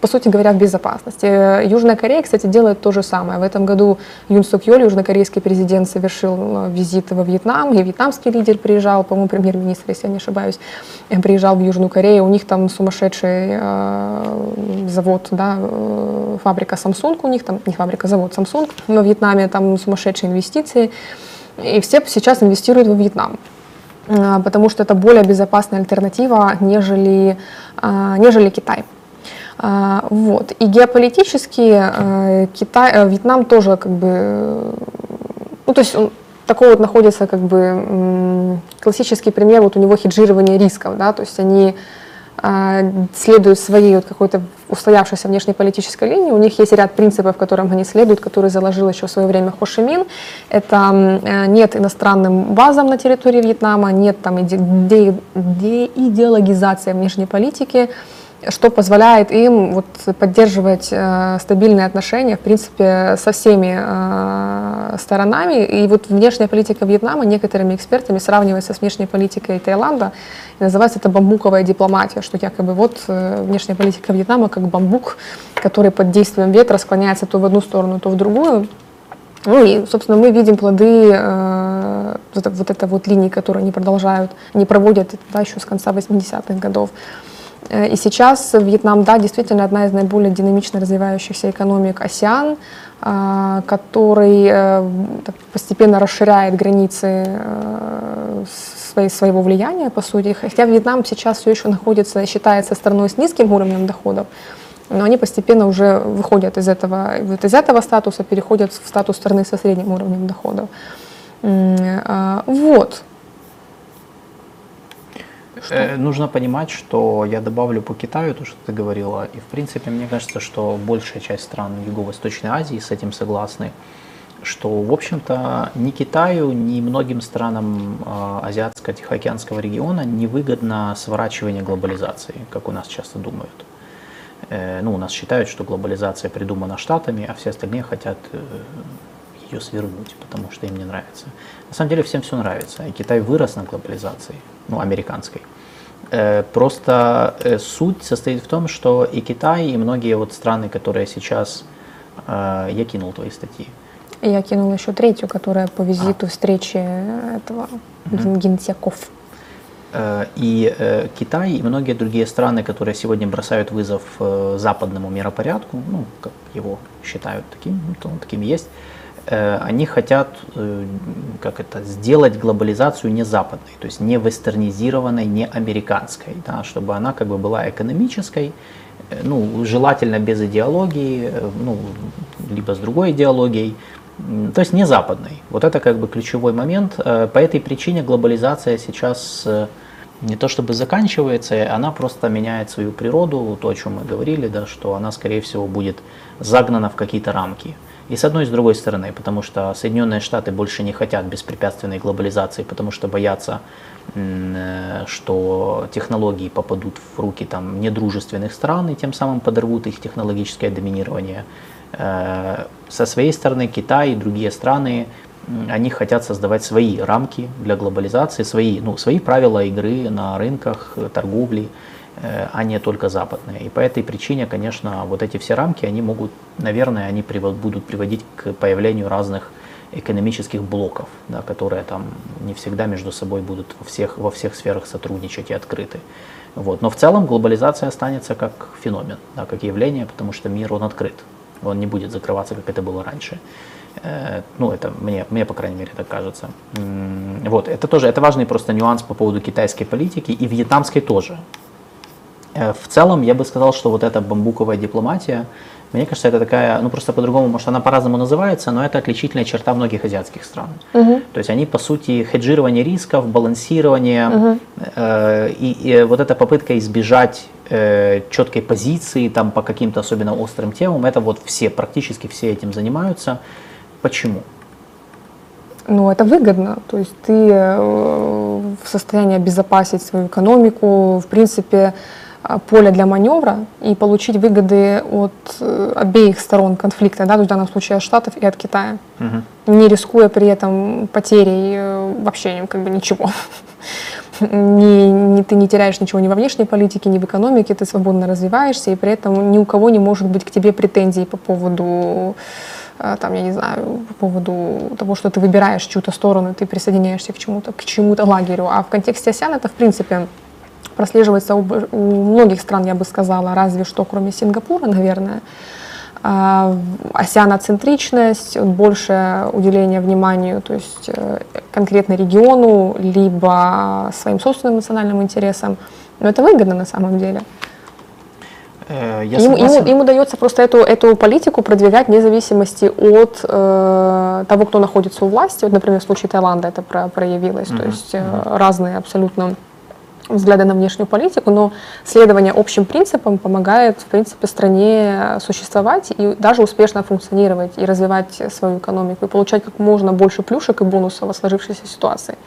по сути говоря, в безопасности. Южная Корея, кстати, делает то же самое. В этом году Юн Сук Йоль, южнокорейский президент, совершил визит во Вьетнам, и вьетнамский лидер приезжал, по-моему, премьер-министр, если я не ошибаюсь, приезжал в Южную Корею. У них там сумасшедший завод, да, фабрика Samsung у них, там не фабрика, завод Samsung, во Вьетнаме там сумасшедшие инвестиции, и все сейчас инвестируют во Вьетнам. потому что это более безопасная альтернатива, нежели Китай. Вот. И геополитически Вьетнам тоже как бы, ну, то есть он такой вот находится как бы классический пример, вот у него хеджирование рисков, да, то есть они следуют своей вот какой-то устоявшейся внешнеполитической линии. У них есть ряд принципов, которым они следуют, которые заложил еще в свое время Хо Ши Мин. Это нет иностранным базам на территории Вьетнама, нет там деидеологизации внешней политики, что позволяет им вот поддерживать стабильные отношения, в принципе, со всеми сторонами. И вот внешняя политика Вьетнама некоторыми экспертами сравнивается с внешней политикой Таиланда. И называется это бамбуковая дипломатия, что якобы вот внешняя политика Вьетнама как бамбук, который под действием ветра склоняется то в одну сторону, то в другую. Ну и, собственно, мы видим плоды вот этой вот линии, которую они продолжают, не проводят, да, еще с конца 80-х годов. И сейчас Вьетнам, да, действительно одна из наиболее динамично развивающихся экономик АСЕАН, который постепенно расширяет границы своего влияния, по сути. Хотя Вьетнам сейчас все еще находится, считается страной с низким уровнем доходов, но они постепенно уже выходят из этого статуса, переходят в статус страны со средним уровнем доходов. Вот. Нужно понимать, что я добавлю по Китаю то, что ты говорила, и в принципе мне кажется, что большая часть стран Юго-Восточной Азии с этим согласны, что в общем-то ни Китаю, ни многим странам Азиатско-Тихоокеанского региона невыгодно сворачивание глобализации, как у нас часто думают. Ну, у нас считают, что глобализация придумана Штатами, а все остальные хотят ее свернуть, потому что им не нравится. На самом деле всем все нравится, и Китай вырос на глобализации, ну, американской. Просто суть состоит в том, что и Китай, и многие вот страны, которые сейчас... Я кинул твои статьи. Я кинул еще третью, которая по визиту встречи этого Генсяков. И Китай, и многие другие страны, которые сегодня бросают вызов западному миропорядку, ну, как его считают таким, то он таким есть, они хотят сделать глобализацию не западной, то есть не вестернизированной, не американской, да, чтобы она как бы была экономической, ну, желательно без идеологии, ну, либо с другой идеологией, то есть не западной. Вот это как бы ключевой момент. По этой причине глобализация сейчас не то чтобы заканчивается, она просто меняет свою природу, то, о чем мы говорили, да, что она, скорее всего, будет загнана в какие-то рамки. И с одной и с другой стороны, потому что Соединенные Штаты больше не хотят беспрепятственной глобализации, потому что боятся, что технологии попадут в руки там недружественных стран и тем самым подорвут их технологическое доминирование. Со своей стороны Китай и другие страны, они хотят создавать свои рамки для глобализации, свои правила игры на рынках, торговли, а не только западные. И по этой причине, конечно, вот эти все рамки, они могут, наверное, они будут приводить к появлению разных экономических блоков, да, которые там не всегда между собой будут во всех сферах сотрудничать и открыты. Вот. Но в целом глобализация останется как феномен, да, как явление, потому что мир, он открыт. Он не будет закрываться, как это было раньше. Ну, это мне, по крайней мере, так кажется. Вот. Это важный просто нюанс по поводу китайской политики и вьетнамской тоже. В целом, я бы сказал, что вот эта бамбуковая дипломатия, мне кажется, это такая, ну просто по-другому, может она по-разному называется, но это отличительная черта многих азиатских стран. То есть они, по сути, хеджирование рисков, балансирование, и вот эта попытка избежать четкой позиции там, по каким-то особенно острым темам, это вот практически все этим занимаются. Почему? Ну, это выгодно, то есть ты в состоянии обезопасить свою экономику, в принципе, поле для маневра и получить выгоды от обеих сторон конфликта, да, в данном случае от Штатов и от Китая, не рискуя при этом потерей вообще как бы ничего. Ты не теряешь ничего ни во внешней политике, ни в экономике, ты свободно развиваешься, и при этом ни у кого не может быть к тебе претензий по поводу... там, я не знаю, по поводу того, что ты выбираешь чью-то сторону, ты присоединяешься к чему-то лагерю. А в контексте АСЕАН это, в принципе, прослеживается у многих стран, я бы сказала, разве что, кроме Сингапура, наверное. Осяноцентричность, больше уделения вниманию, то есть конкретно региону, либо своим собственным национальным интересам. Но это выгодно на самом деле. Им удается просто эту политику продвигать вне зависимости от того, кто находится у власти. Вот, например, в случае Таиланда это проявилось. То есть разные абсолютно взгляды на внешнюю политику, но следование общим принципам помогает, в принципе, стране существовать и даже успешно функционировать и развивать свою экономику, и получать как можно больше плюшек и бонусов от сложившейся ситуации.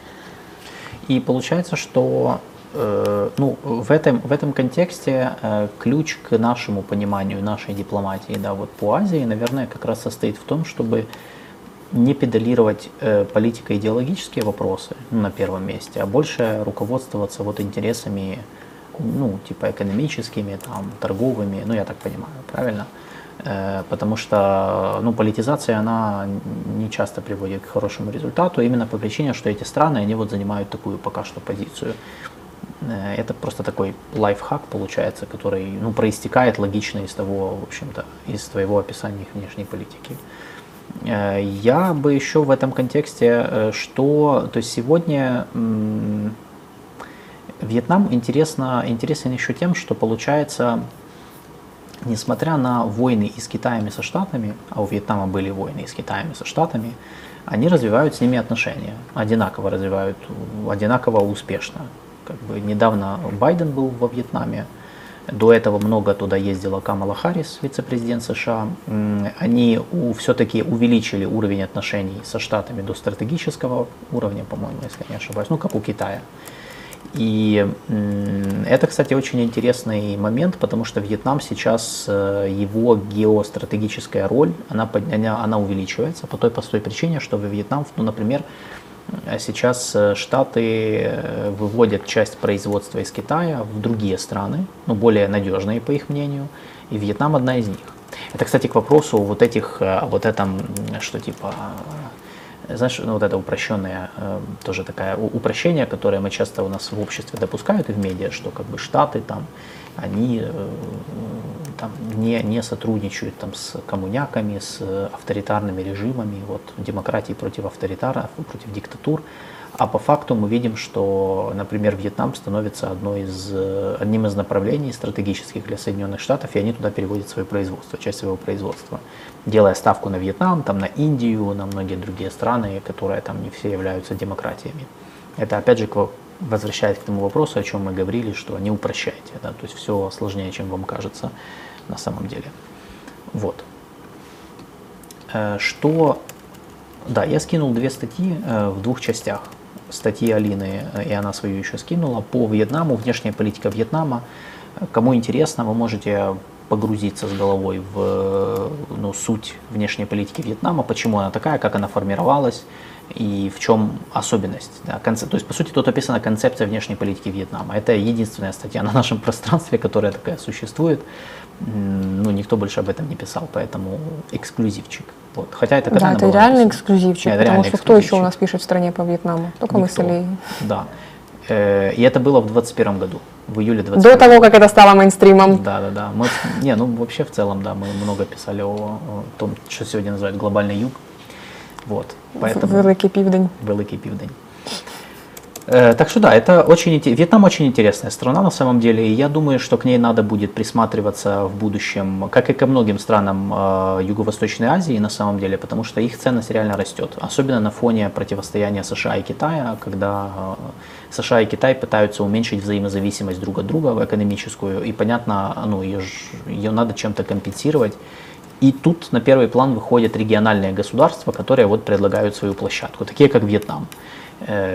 И получается, что в этом контексте ключ к нашему пониманию, нашей дипломатии, да, вот по Азии, наверное, как раз состоит в том, чтобы не педалировать политико-идеологические вопросы на первом месте, а больше руководствоваться вот интересами, ну, типа экономическими, там, торговыми, ну, я так понимаю, правильно? Потому что, ну, политизация, она не часто приводит к хорошему результату, именно по причине, что эти страны, они вот занимают такую пока что позицию. Это просто такой лайфхак получается, который, ну, проистекает логично из того, в общем-то, из твоего описания их внешней политики. Я бы еще в этом контексте, что, то есть сегодня Вьетнам интересен еще тем, что получается, несмотря на войны и с Китаем, и со Штатами, а у Вьетнама были войны и с Китаем, и со Штатами, они развивают с ними отношения, одинаково развивают, одинаково успешно. Как бы недавно Байден был во Вьетнаме. До этого много туда ездила Камала Харрис, вице-президент США. Они все-таки увеличили уровень отношений со Штатами до стратегического уровня, по-моему, если я не ошибаюсь, ну, как у Китая. И это, кстати, очень интересный момент, потому что Вьетнам сейчас, его геостратегическая роль, она увеличивается по той простой причине, что Вьетнам, ну, например, сейчас Штаты выводят часть производства из Китая в другие страны, ну, более надежные, по их мнению, и Вьетнам одна из них. Это, кстати, к вопросу вот этом, что типа, знаешь, ну, вот это упрощенное, тоже такое упрощение, которое мы часто у нас в обществе допускают и в медиа, что как бы Штаты там, они там не сотрудничают там с коммуняками, с авторитарными режимами, вот, демократии против авторитаров, против диктатур. А по факту мы видим, что, например, Вьетнам становится одним из направлений стратегических для Соединенных Штатов, и они туда переводят свое производство, часть своего производства, делая ставку на Вьетнам, там, на Индию, на многие другие страны, которые там не все являются демократиями. Это, опять же, возвращаясь к тому вопросу, о чем мы говорили, что не упрощайте, да, то есть все сложнее, чем вам кажется на самом деле. Вот. Что... Да, я скинул две статьи в двух частях. Статьи Алины, и она свою еще скинула, по Вьетнаму, внешняя политика Вьетнама. Кому интересно, вы можете погрузиться с головой в, ну, суть внешней политики Вьетнама, почему она такая, как она формировалась и в чем особенность. Да, то есть, по сути, тут описана концепция внешней политики Вьетнама. Это единственная статья на нашем пространстве, которая такая существует. Ну, никто больше об этом не писал, поэтому эксклюзивчик. Вот. Хотя это, да, это реальный эксклюзивчик, это потому что кто еще у нас пишет в стране по Вьетнаму? Только мы с Ильей. Да. И это было в 2021 году, в июле 2021 года. До того, как это стало мейнстримом. Да. Мы, вообще в целом, да, мы много писали о том, что сегодня называют глобальный юг. Вот, поэтому... Великий Пивдень. Так что да, это Вьетнам очень интересная страна на самом деле, и я думаю, что к ней надо будет присматриваться в будущем, как и ко многим странам Юго-Восточной Азии на самом деле, потому что их ценность реально растет, особенно на фоне противостояния США и Китая, когда США и Китай пытаются уменьшить взаимозависимость друг от друга экономическую, и понятно, ну, ее надо чем-то компенсировать. И тут на первый план выходят региональные государства, которые вот предлагают свою площадку, такие как Вьетнам,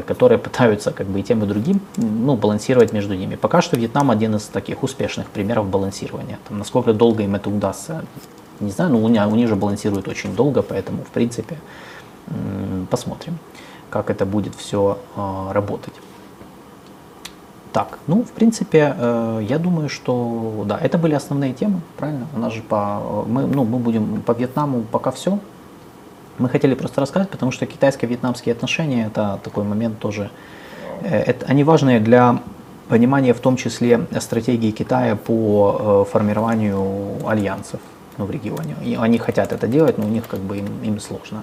которые пытаются как бы и тем, и другим, ну, балансировать между ними. Пока что Вьетнам один из таких успешных примеров балансирования. Там, насколько долго им это удастся, не знаю, но у них же балансируют очень долго, поэтому, в принципе, посмотрим, как это будет все работать. Так, ну, в принципе, я думаю, что, да, это были основные темы, правильно? У нас же мы будем по Вьетнаму пока все. Мы хотели просто рассказать, потому что китайско-вьетнамские отношения, это такой момент тоже, они важные для понимания в том числе стратегии Китая по формированию альянсов. в регионе. И они хотят это делать, но у них как бы им сложно.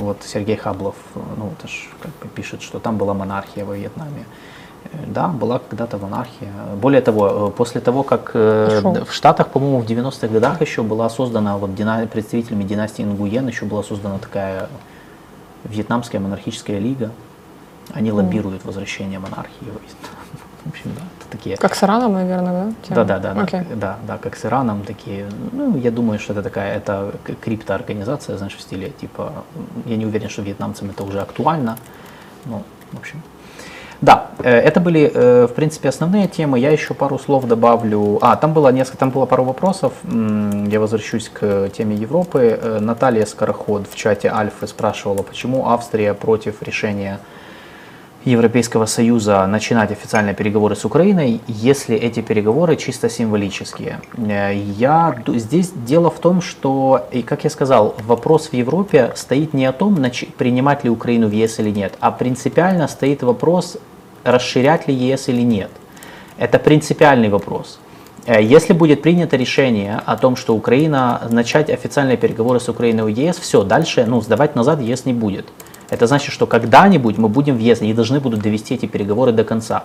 Вот Сергей Хаблов, ну, это ж, как бы, пишет, что там была монархия во Вьетнаме. Да, была когда-то монархия. Более того, после того, как в Штатах, по-моему, в 90-х годах еще была создана, вот представителями династии Нгуен, еще была создана такая вьетнамская монархическая лига. Они лоббируют возвращение монархии во Вьетнам. В общем, да, такие. Как с Ираном, наверное, да? Да, как с Ираном такие. Ну, я думаю, что это такая, это криптоорганизация, знаешь, в стиле, типа, я не уверен, что вьетнамцам это уже актуально. Ну, в общем. Да, это были, в принципе, основные темы. Я еще пару слов добавлю. Там было пару вопросов. Я возвращусь к теме Европы. Наталья Скороход в чате Альфы спрашивала, почему Австрия против решения Европейского Союза начинать официальные переговоры с Украиной, если эти переговоры чисто символические. Здесь дело в том, что, и как я сказал, вопрос в Европе стоит не о том, принимать ли Украину в ЕС или нет, а принципиально стоит вопрос, расширять ли ЕС или нет. Это принципиальный вопрос. Если будет принято решение о том, что Украина, начать официальные переговоры с Украиной в ЕС, все, дальше, ну, сдавать назад ЕС не будет. Это значит, что когда-нибудь мы будем в ЕС и должны будут довести эти переговоры до конца.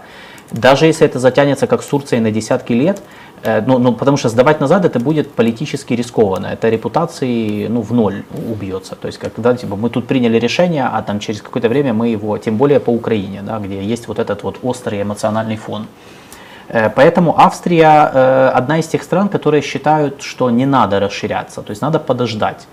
Даже если это затянется, как с Турцией, на десятки лет, потому что сдавать назад это будет политически рискованно. Это репутации, в ноль убьется. То есть, когда мы тут приняли решение, а там через какое-то время мы его, тем более по Украине, да, где есть вот этот вот острый эмоциональный фон. Поэтому Австрия одна из тех стран, которые считают, что не надо расширяться, то есть надо подождать.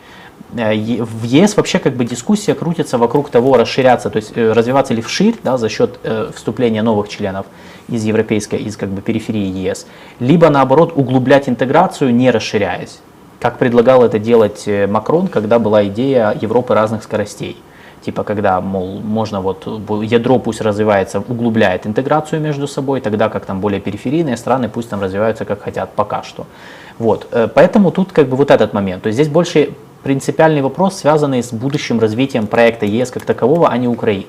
В ЕС вообще как бы дискуссия крутится вокруг того, расширяться, то есть развиваться ли вширь, да, за счет вступления новых членов из европейской, из как бы периферии ЕС, либо наоборот углублять интеграцию, не расширяясь, как предлагал это делать Макрон, когда была идея Европы разных скоростей. Типа когда, мол, можно вот ядро пусть развивается, углубляет интеграцию между собой, тогда как там более периферийные страны пусть там развиваются как хотят пока что. Вот, поэтому тут как бы вот этот момент. То есть здесь больше принципиальный вопрос, связанный с будущим развитием проекта ЕС как такового, а не Украины.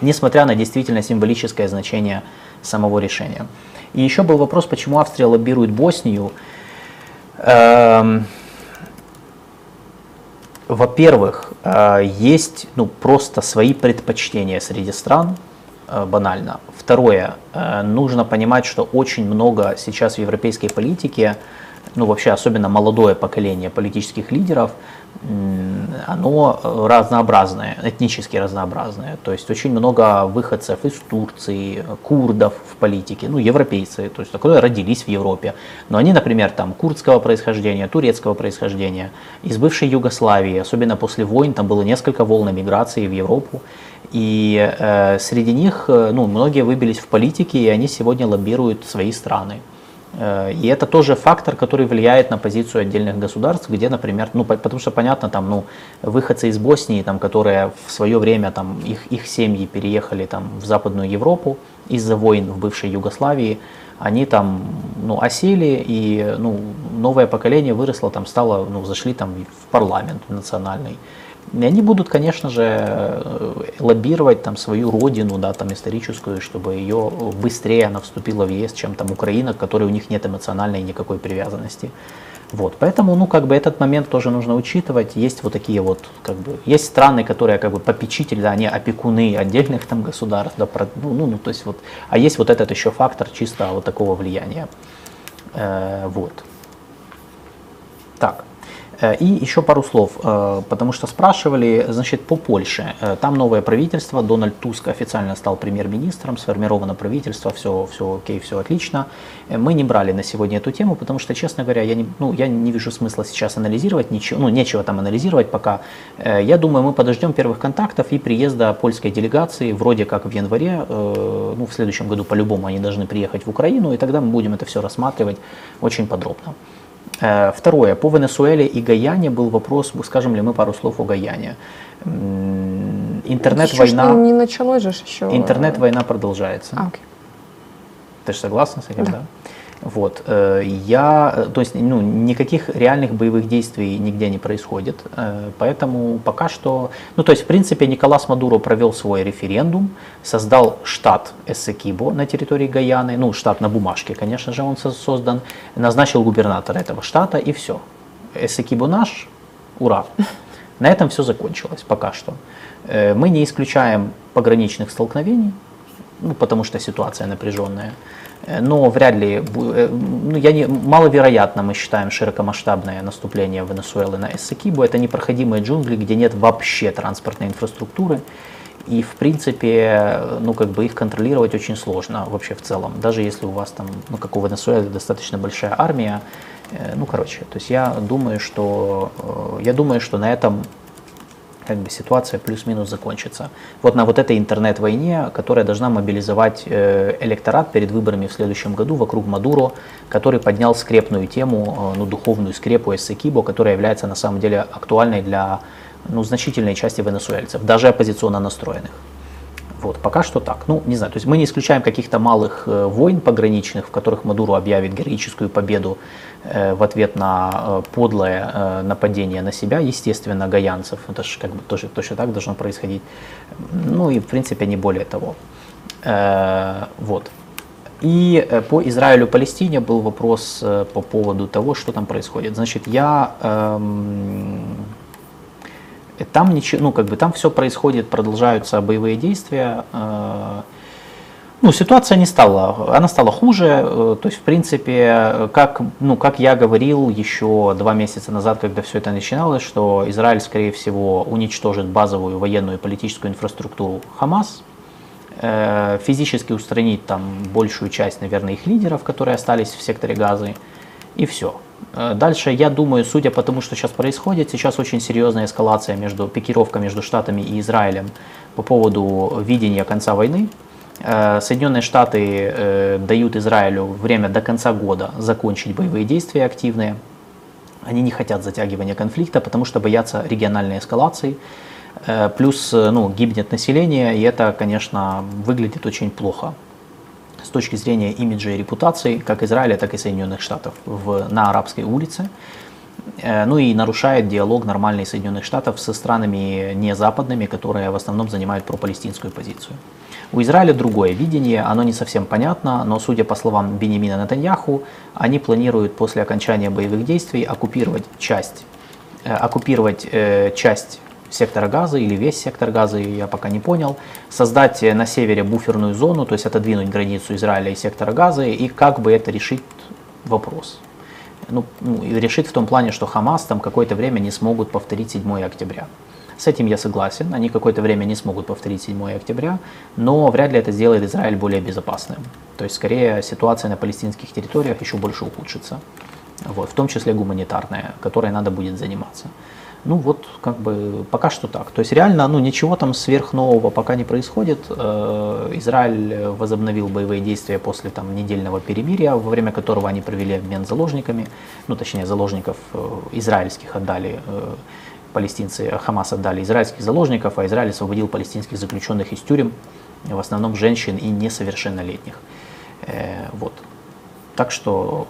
Несмотря на действительно символическое значение самого решения. И еще был вопрос, почему Австрия лоббирует Боснию. Во-первых, есть просто свои предпочтения среди стран, банально. Второе, нужно понимать, что очень много сейчас в европейской политике, вообще особенно молодое поколение политических лидеров, оно разнообразное, этнически разнообразное. То есть очень много выходцев из Турции, курдов в политике, европейцы, то есть которые родились в Европе. Но они, например, там курдского происхождения, турецкого происхождения, из бывшей Югославии, особенно после войн, там было несколько волн миграции в Европу. И среди них многие выбились в политике, и они сегодня лоббируют свои страны. И это тоже фактор, который влияет на позицию отдельных государств, где, например, потому что, понятно, там, выходцы из Боснии, там, которые в свое время, там, их семьи переехали там, в Западную Европу из-за войн в бывшей Югославии, они там, осели, и, новое поколение выросло, там, стало, зашли там в парламент национальный. И они будут, конечно же, лоббировать там свою родину, да, там историческую, чтобы ее быстрее она вступила в ЕС, чем там Украина, к которой у них нет эмоциональной никакой привязанности. Вот, поэтому, этот момент тоже нужно учитывать. Есть вот такие вот, есть страны, которые как бы попечители, да, они опекуны отдельных там государств, да, то есть вот, а есть вот этот еще фактор чисто вот такого влияния, вот. Так. И еще пару слов, потому что спрашивали, значит, по Польше. Там новое правительство, Дональд Туск официально стал премьер-министром, сформировано правительство, все окей, все отлично. Мы не брали на сегодня эту тему, потому что, честно говоря, я не вижу смысла сейчас анализировать, нечего там анализировать пока. Я думаю, мы подождем первых контактов и приезда польской делегации, вроде как в январе, в следующем году по-любому они должны приехать в Украину, и тогда мы будем это все рассматривать очень подробно. Второе. По Венесуэле и Гаяне был вопрос, скажем ли мы пару слов о Гаяне. Интернет-война... Не началось же еще... Интернет-война продолжается. Ты же согласна с этим, да? Вот. То есть никаких реальных боевых действий нигде не происходит, поэтому пока что, в принципе, Николас Мадуро провел свой референдум, создал штат Эссекибо на территории Гаяны, штат на бумажке, конечно же, он создан, назначил губернатора этого штата и все. Эссекибо наш, ура! На этом все закончилось пока что. Мы не исключаем пограничных столкновений, потому что ситуация напряженная. Но вряд ли, маловероятно мы считаем широкомасштабное наступление Венесуэлы на Эссекибо. Это непроходимые джунгли, где нет вообще транспортной инфраструктуры. И в принципе, их контролировать очень сложно вообще в целом. Даже если у вас там, как у Венесуэлы, достаточно большая армия. Я думаю, что на этом ситуация плюс-минус закончится. Вот на этой интернет-войне, которая должна мобилизовать электорат перед выборами в следующем году вокруг Мадуро, который поднял скрепную тему, духовную скрепу Эссекибо, которая является на самом деле актуальной для значительной части венесуэльцев, даже оппозиционно настроенных. Вот, пока что так. Мы не исключаем каких-то малых войн пограничных, в которых Мадуро объявит героическую победу в ответ на подлое нападение на себя, естественно, гаянцев. Это же точно так должно происходить. И в принципе не более того. Вот. И по Израилю-Палестине был вопрос по поводу того, что там происходит. Там ничего, там все происходит, продолжаются боевые действия. Ситуация не стала, она стала хуже. То есть, в принципе, как я говорил еще 2 месяца назад, когда все это начиналось, что Израиль, скорее всего, уничтожит базовую военную и политическую инфраструктуру Хамас, физически устранит там большую часть, наверное, их лидеров, которые остались в секторе Газы, и все. Дальше, я думаю, судя по тому, что сейчас происходит, сейчас очень серьезная эскалация, пикировка между Штатами и Израилем по поводу видения конца войны. Соединенные Штаты дают Израилю время до конца года закончить боевые действия активные. Они не хотят затягивания конфликта, потому что боятся региональной эскалации. Плюс гибнет население, и это, конечно, выглядит очень плохо с точки зрения имиджа и репутации как Израиля, так и Соединенных Штатов на арабской улице. И нарушает диалог нормальный Соединенных Штатов со странами незападными, которые в основном занимают пропалестинскую позицию. У Израиля другое видение, оно не совсем понятно, но судя по словам Биньямина Нетаньяху, они планируют после окончания боевых действий оккупировать часть сектора Газы или весь сектор Газы, я пока не понял, создать на севере буферную зону, то есть отодвинуть границу Израиля и сектора Газы, и как бы это решит вопрос. Решит в том плане, что Хамас там какое-то время не смогут повторить 7 октября. С этим я согласен, они какое-то время не смогут повторить 7 октября, но вряд ли это сделает Израиль более безопасным. То есть, скорее, ситуация на палестинских территориях еще больше ухудшится, в том числе гуманитарная, которой надо будет заниматься. Пока что так. То есть реально ничего там сверхнового пока не происходит. Израиль возобновил боевые действия после недельного перемирия, во время которого они провели обмен заложниками. Заложников израильских отдали, палестинцы, Хамас отдали израильских заложников, а Израиль освободил палестинских заключенных из тюрем, в основном женщин и несовершеннолетних. Вот. Так что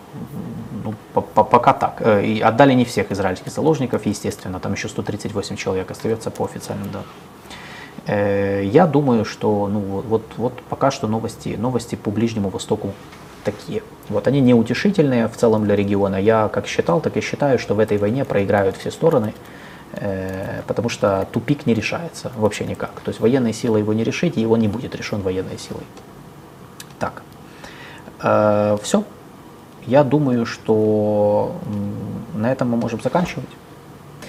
пока так. И отдали не всех израильских заложников, естественно, там еще 138 человек остается по официальным данным. Я думаю, что пока что новости по Ближнему Востоку такие. Они неутешительные в целом для региона. Я как считал, так и считаю, что в этой войне проиграют все стороны, потому что тупик не решается вообще никак. То есть военной силой его не решить, и его не будет решен военной силой. Так. Все. Я думаю, что на этом мы можем заканчивать.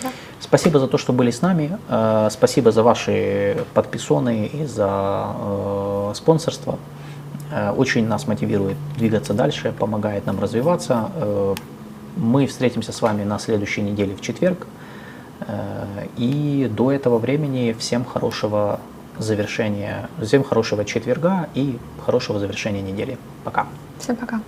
Да. Спасибо за то, что были с нами. Спасибо за ваши подписоны и за спонсорство. Очень нас мотивирует двигаться дальше, помогает нам развиваться. Мы встретимся с вами на следующей неделе в четверг. И до этого времени всем хорошего завершения, всем хорошего четверга и хорошего завершения недели. Пока. Всем пока.